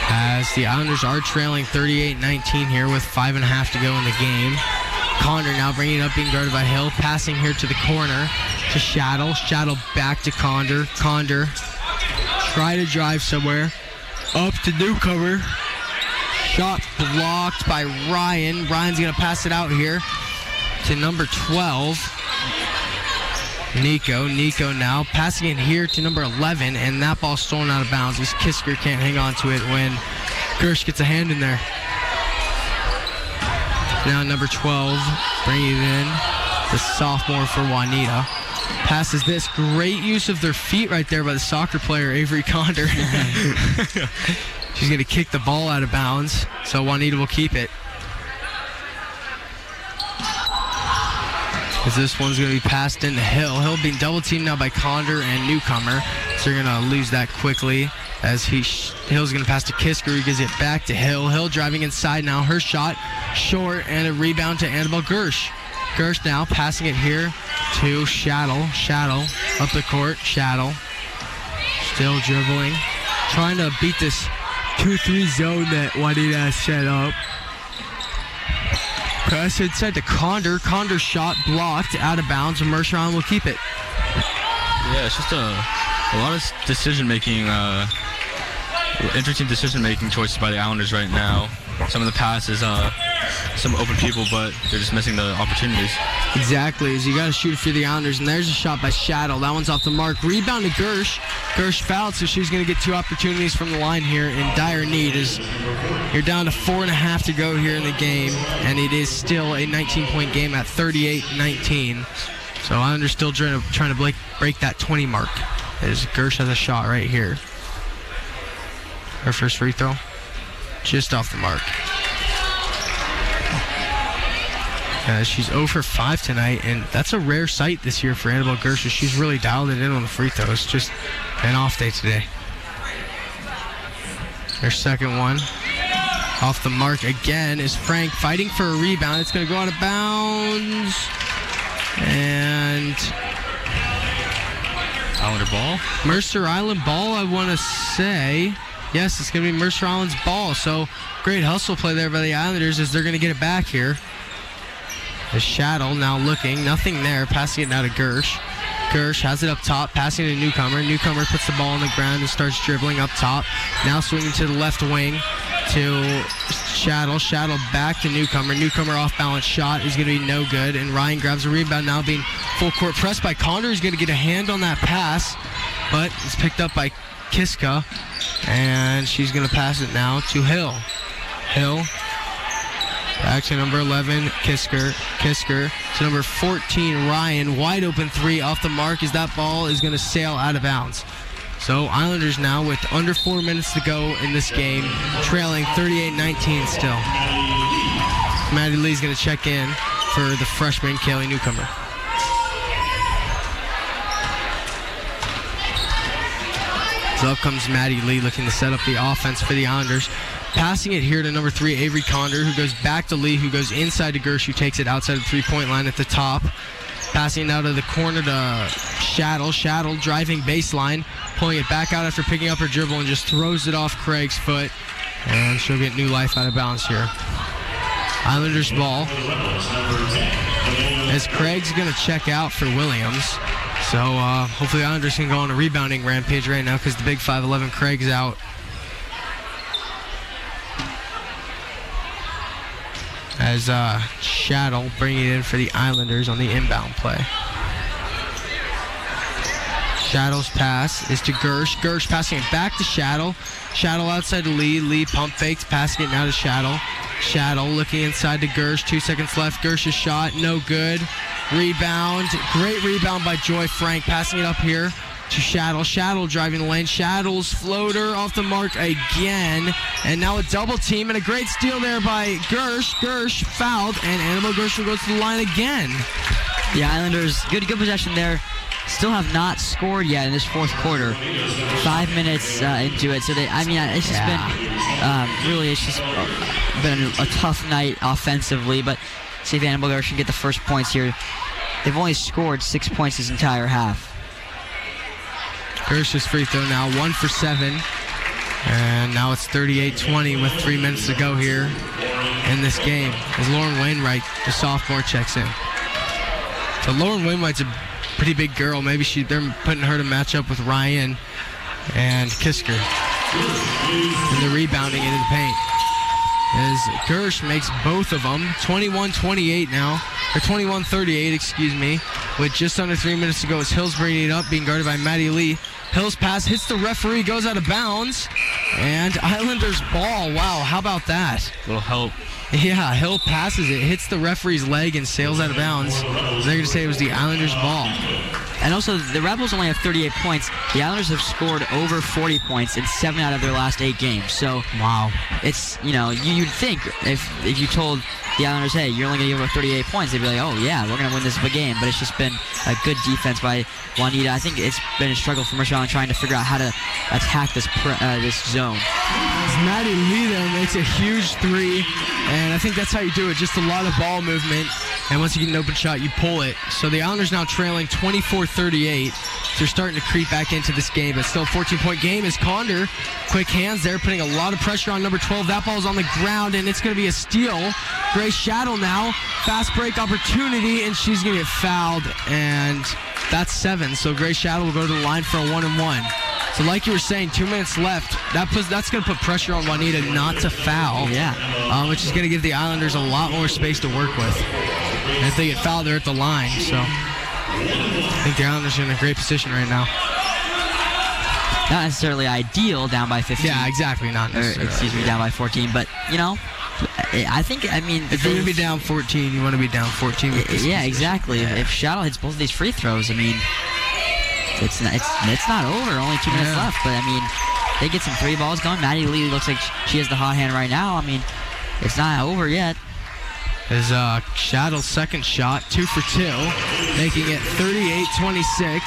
As the Islanders are trailing 38-19 here with 5.5 to go in the game. Condor now bringing it up, being guarded by Hill. Passing here to the corner to Shaddle. Shaddle back to Condor. Condor try to drive somewhere. Up to Newcomer. Shot blocked by Ryan. Ryan's going to pass it out here to number 12. Nico. Nico now passing it here to number 11, and that ball stolen out of bounds because Kaisker can't hang on to it when Gersh gets a hand in there. Now number 12, bringing it in, the sophomore for Juanita. Passes this. Great use of their feet right there by the soccer player, Avery Condor. She's going to kick the ball out of bounds, so Juanita will keep it. As this one's going to be passed into Hill. Hill being double-teamed now by Condor and Newcomer, so you're going to lose that quickly. as Hill's going to pass to Kaisker, who gives it back to Hill. Hill driving inside now. Her shot short, and a rebound to Annabelle Gersh. Gersh now passing it here to Shaddle. Shaddle up the court. Shaddle still dribbling, trying to beat this 2-3 zone that Juanita set up. Press inside to Condor. Condor's shot blocked out of bounds, and Mercer Island will keep it. Yeah, it's just a lot of decision-making, interesting decision-making choices by the Islanders right now. Some of the passes, some open people, but they're just missing the opportunities. Exactly, as you got to shoot for the Islanders, and there's a shot by Shaddle. That one's off the mark. Rebound to Gersh. Gersh fouled, so she's going to get two opportunities from the line here in dire need, as you're down to 4.5 to go here in the game, and it is still a 19-point game at 38-19. So Islanders still trying to break that 20 mark, as Gersh has a shot right here. Her first free throw, just off the mark. She's 0 for 5 tonight, and that's a rare sight this year for Annabelle Gersh. She's really dialed it in on the free throws. Just an off day today. Her second one, off the mark again, is Frank fighting for a rebound. It's going to go out of bounds. And Islander ball. Mercer Island ball, I want to say. Yes, it's going to be Mercer Island's ball. So great hustle play there by the Islanders, as they're going to get it back here. The Shaddle now looking, nothing there, passing it now to Gersh. Gersh has it up top, passing to Newcomer. Newcomer puts the ball on the ground and starts dribbling up top. Now swinging to the left wing to Shaddle. Shaddle back to Newcomer. Newcomer off-balance shot is going to be no good, and Ryan grabs a rebound, now being full-court pressed by Condor. He's going to get a hand on that pass, but it's picked up by Kriska, and she's going to pass it now to Hill. Hill back to number 11, Kaisker. Kaisker to number 14, Ryan. Wide open three off the mark, as that ball is going to sail out of bounds. So Islanders now with under 4 minutes to go in this game, trailing 38-19 still. Maddie Lee's going to check in for the freshman, Kaylee Newcomer. So up comes Maddie Lee, looking to set up the offense for the Islanders. Passing it here to number 3, Avery Condor, who goes back to Lee, who goes inside to Gersh, who takes it outside of the three-point line at the top. Passing it out of the corner to Shaddle. Shaddle driving baseline, pulling it back out after picking up her dribble, and just throws it off Craig's foot. And she'll get new life out of bounds here. Islanders ball, as Craig's going to check out for Williams. So hopefully Islanders can go on a rebounding rampage right now, because the big 5'11 Craig's out. As Shaddle bringing it in for the Islanders on the inbound play. Shaddle's pass is to Gersh. Gersh passing it back to Shaddle. Shaddle outside to Lee. Lee pump fakes, passing it now to Shaddle. Shaddle looking inside to Gersh. 2 seconds left. Gersh's shot, no good. Rebound. Great rebound by Joy Frank. Passing it up here to Shaddle. Shaddle driving the lane. Shaddle's floater off the mark again. And now a double team, and a great steal there by Gersh. Gersh fouled, and Annabelle Gersh goes to the line again. The Islanders, good possession there. Still have not scored yet in this fourth quarter. 5 minutes into it, so it's just been a tough night offensively. But see if Annabelle Gersh can get the first points here. They've only scored 6 points this entire half. Gersh's free throw now, 1 for 7. And now it's 38-20 with 3 minutes to go here in this game, as Lauren Wainwright, the sophomore, checks in. So Lauren Wainwright's a pretty big girl. Maybe they're putting her to match up with Ryan and Kaisker. And they're rebounding into the paint, as Gersh makes both of them. 21-28 now. Or 21-38, excuse me, with just under 3 minutes to go, as Hill's bringing it up, being guarded by Maddie Lee. Hill's pass hits the referee, goes out of bounds, and Islanders ball. Wow, how about that? A little help. Yeah, Hill passes it, hits the referee's leg, and sails out of bounds. They're going to say it was the Islanders ball. And also, the Rebels only have 38 points. The Islanders have scored over 40 points in 7 out of their last 8 games. So, wow. It's, you know, you'd think if you told the Islanders, hey, you're only going to give up 38 points, they'd be like, oh, yeah, we're going to win this game. But it's just been a good defense by Juanita. I think it's been a struggle for Mercer on trying to figure out how to attack this zone. As Maddie Lee there makes a huge three, and I think that's how you do it. Just a lot of ball movement, and once you get an open shot, you pull it. So the Islanders now trailing 24-38. So they're starting to creep back into this game, but still a 14-point game as Condor, quick hands there, putting a lot of pressure on number 12. That ball's on the ground, and it's going to be a steal. Grace Shaddle now, fast break opportunity, and she's going to get fouled, and that's 7. So Grace Shaddle will go to the line for a 1-and-1. So like you were saying, 2 minutes left. That's going to put pressure on Juanita not to foul, which is going to give the Islanders a lot more space to work with. And if they get fouled, they're at the line, so I think the Islanders are in a great position right now. Not necessarily ideal, down by 15. Yeah, exactly, not necessarily. Excuse me, down by 14, but, you know, I think, I mean... If you're going to be down 14, you want to be down 14 with this position. Exactly. Yeah. If Shadow hits both of these free throws, I mean, it's not over, only 2 minutes left, but, I mean, they get some three balls going. Maddie Lee looks like she has the hot hand right now. I mean, it's not over yet. Is Shaddle's second shot, 2 for 2, making it 38-26.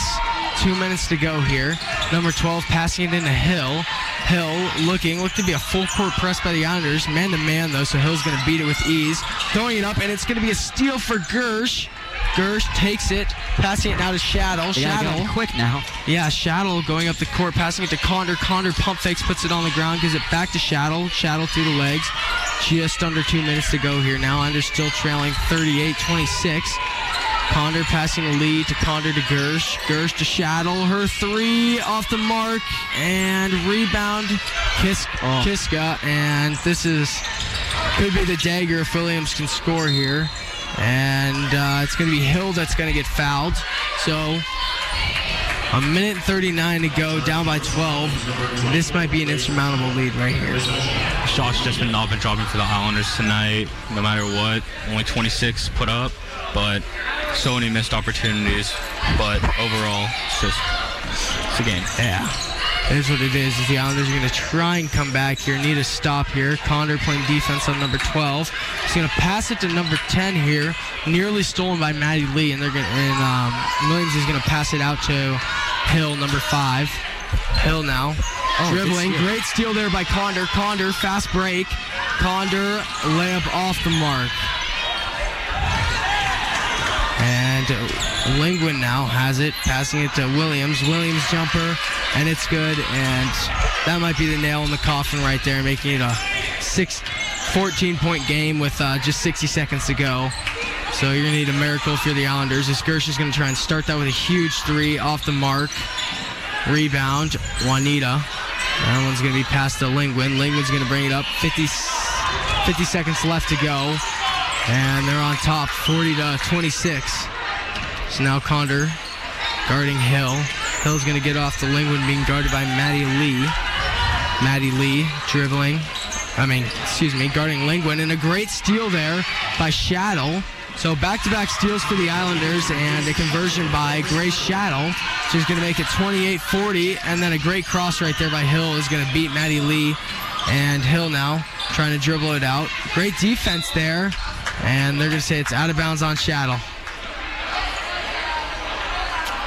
2 minutes to go here. Number 12 passing it into Hill. Hill looked to be a full-court press by the Islanders. Man-to-man, though, so Hill's going to beat it with ease. Throwing it up, and it's going to be a steal for Gersh. Gersh takes it, passing it now to Shaddle. Shaddle quick now. Yeah, Shaddle going up the court, passing it to Condor. Condor pump fakes, puts it on the ground, gives it back to Shaddle. Shaddle through the legs. Just under 2 minutes to go here now. Islanders still trailing 38-26. Condor passing the lead to Condor to Gersh. Gersh to Shaddle. Her three off the mark and rebound. Kriska. And this could be the dagger if Williams can score here. And it's going to be Hill that's going to get fouled. So a minute and 39 to go, down by 12. This might be an insurmountable lead right here. The shots just not been dropping for the Islanders tonight, no matter what. Only 26 put up, but so many missed opportunities. But overall, it's a game. Yeah. It is what it is. The Islanders are going to try and come back here. Need a stop here. Condor playing defense on number 12. He's going to pass it to number 10 here. Nearly stolen by Maddie Lee. And Williams is going to pass it out to Hill, number 5. Hill now. Dribbling. Great steal there by Condor. Condor, fast break. Condor, layup off the mark. And Lingwin now has it, passing it to Williams. Williams jumper, and it's good. And that might be the nail in the coffin right there, making it a 14-point game with just 60 seconds to go. So you're going to need a miracle if you're the Islanders. This Gersh is going to try and start that with a huge three off the mark. Rebound, Juanita. That one's going to be passed to Lingwin. Lingwin's going to bring it up. 50 seconds left to go. And they're on top, 40-26. So now Condor guarding Hill. Hill's going to get off to Lingwood, being guarded by Maddie Lee. Maddie Lee guarding Lingwood. And a great steal there by Shaddle. So back-to-back steals for the Islanders, and a conversion by Grace Shaddle. She's going to make it 28-40. And then a great cross right there by Hill is going to beat Maddie Lee. And Hill now trying to dribble it out. Great defense there. And they're going to say it's out of bounds on Shaddle.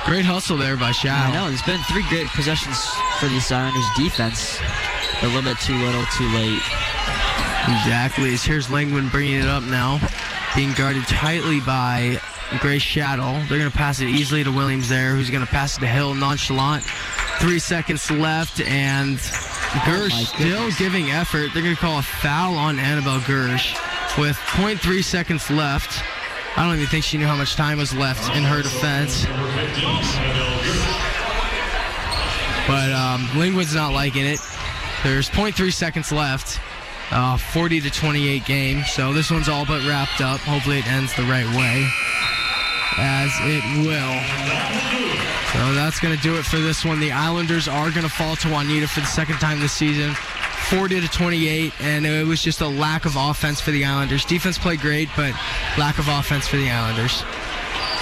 Great hustle there by Shaddle. I know. There's been 3 great possessions for the Islanders defense. A little bit too little, too late. Exactly. Here's Langwin bringing it up now. Being guarded tightly by Grace Shaddle. They're going to pass it easily to Williams there, who's going to pass it to Hill nonchalant. 3 seconds left, and Gersh still giving effort. They're going to call a foul on Annabelle Gersh with 0.3 seconds left. I don't even think she knew how much time was left in her defense. But Lingwood's not liking it. There's 0.3 seconds left. 40-28 game. So this one's all but wrapped up. Hopefully it ends the right way, as it will. So that's going to do it for this one. The Islanders are going to fall to Juanita for the second time this season, 40-28, and it was just a lack of offense for the Islanders. Defense played great, but lack of offense for the Islanders.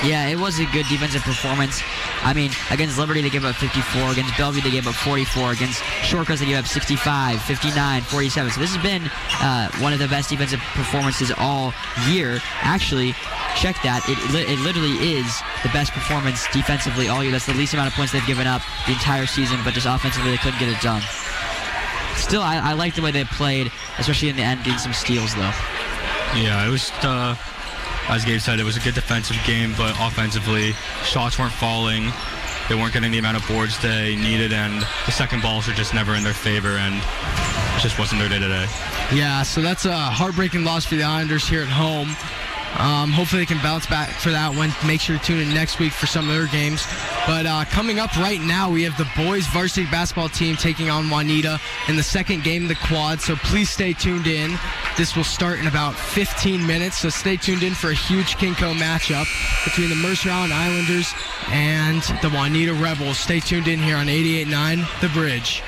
Yeah, it was a good defensive performance. I mean, against Liberty, they gave up 54. Against Bellevue, they gave up 44. Against Shorecrest, they gave up 65, 59, 47. So this has been one of the best defensive performances all year. Actually, check that. It literally is the best performance defensively all year. That's the least amount of points they've given up the entire season, but just offensively, they couldn't get it done. Still, I like the way they played, especially in the end, getting some steals, though. Yeah, it was... as Gabe said, it was a good defensive game, but offensively, shots weren't falling. They weren't getting the amount of boards they needed, and the second balls were just never in their favor, and it just wasn't their day today. Yeah, so that's a heartbreaking loss for the Islanders here at home. Hopefully they can bounce back for that one. Make sure to tune in next week for some of their games. But coming up right now, we have the boys varsity basketball team taking on Juanita in the second game of the quad. So please stay tuned in. This will start in about 15 minutes. So stay tuned in for a huge KingCo matchup between the Mercer Island Islanders and the Juanita Rebels. Stay tuned in here on 88.9 The Bridge.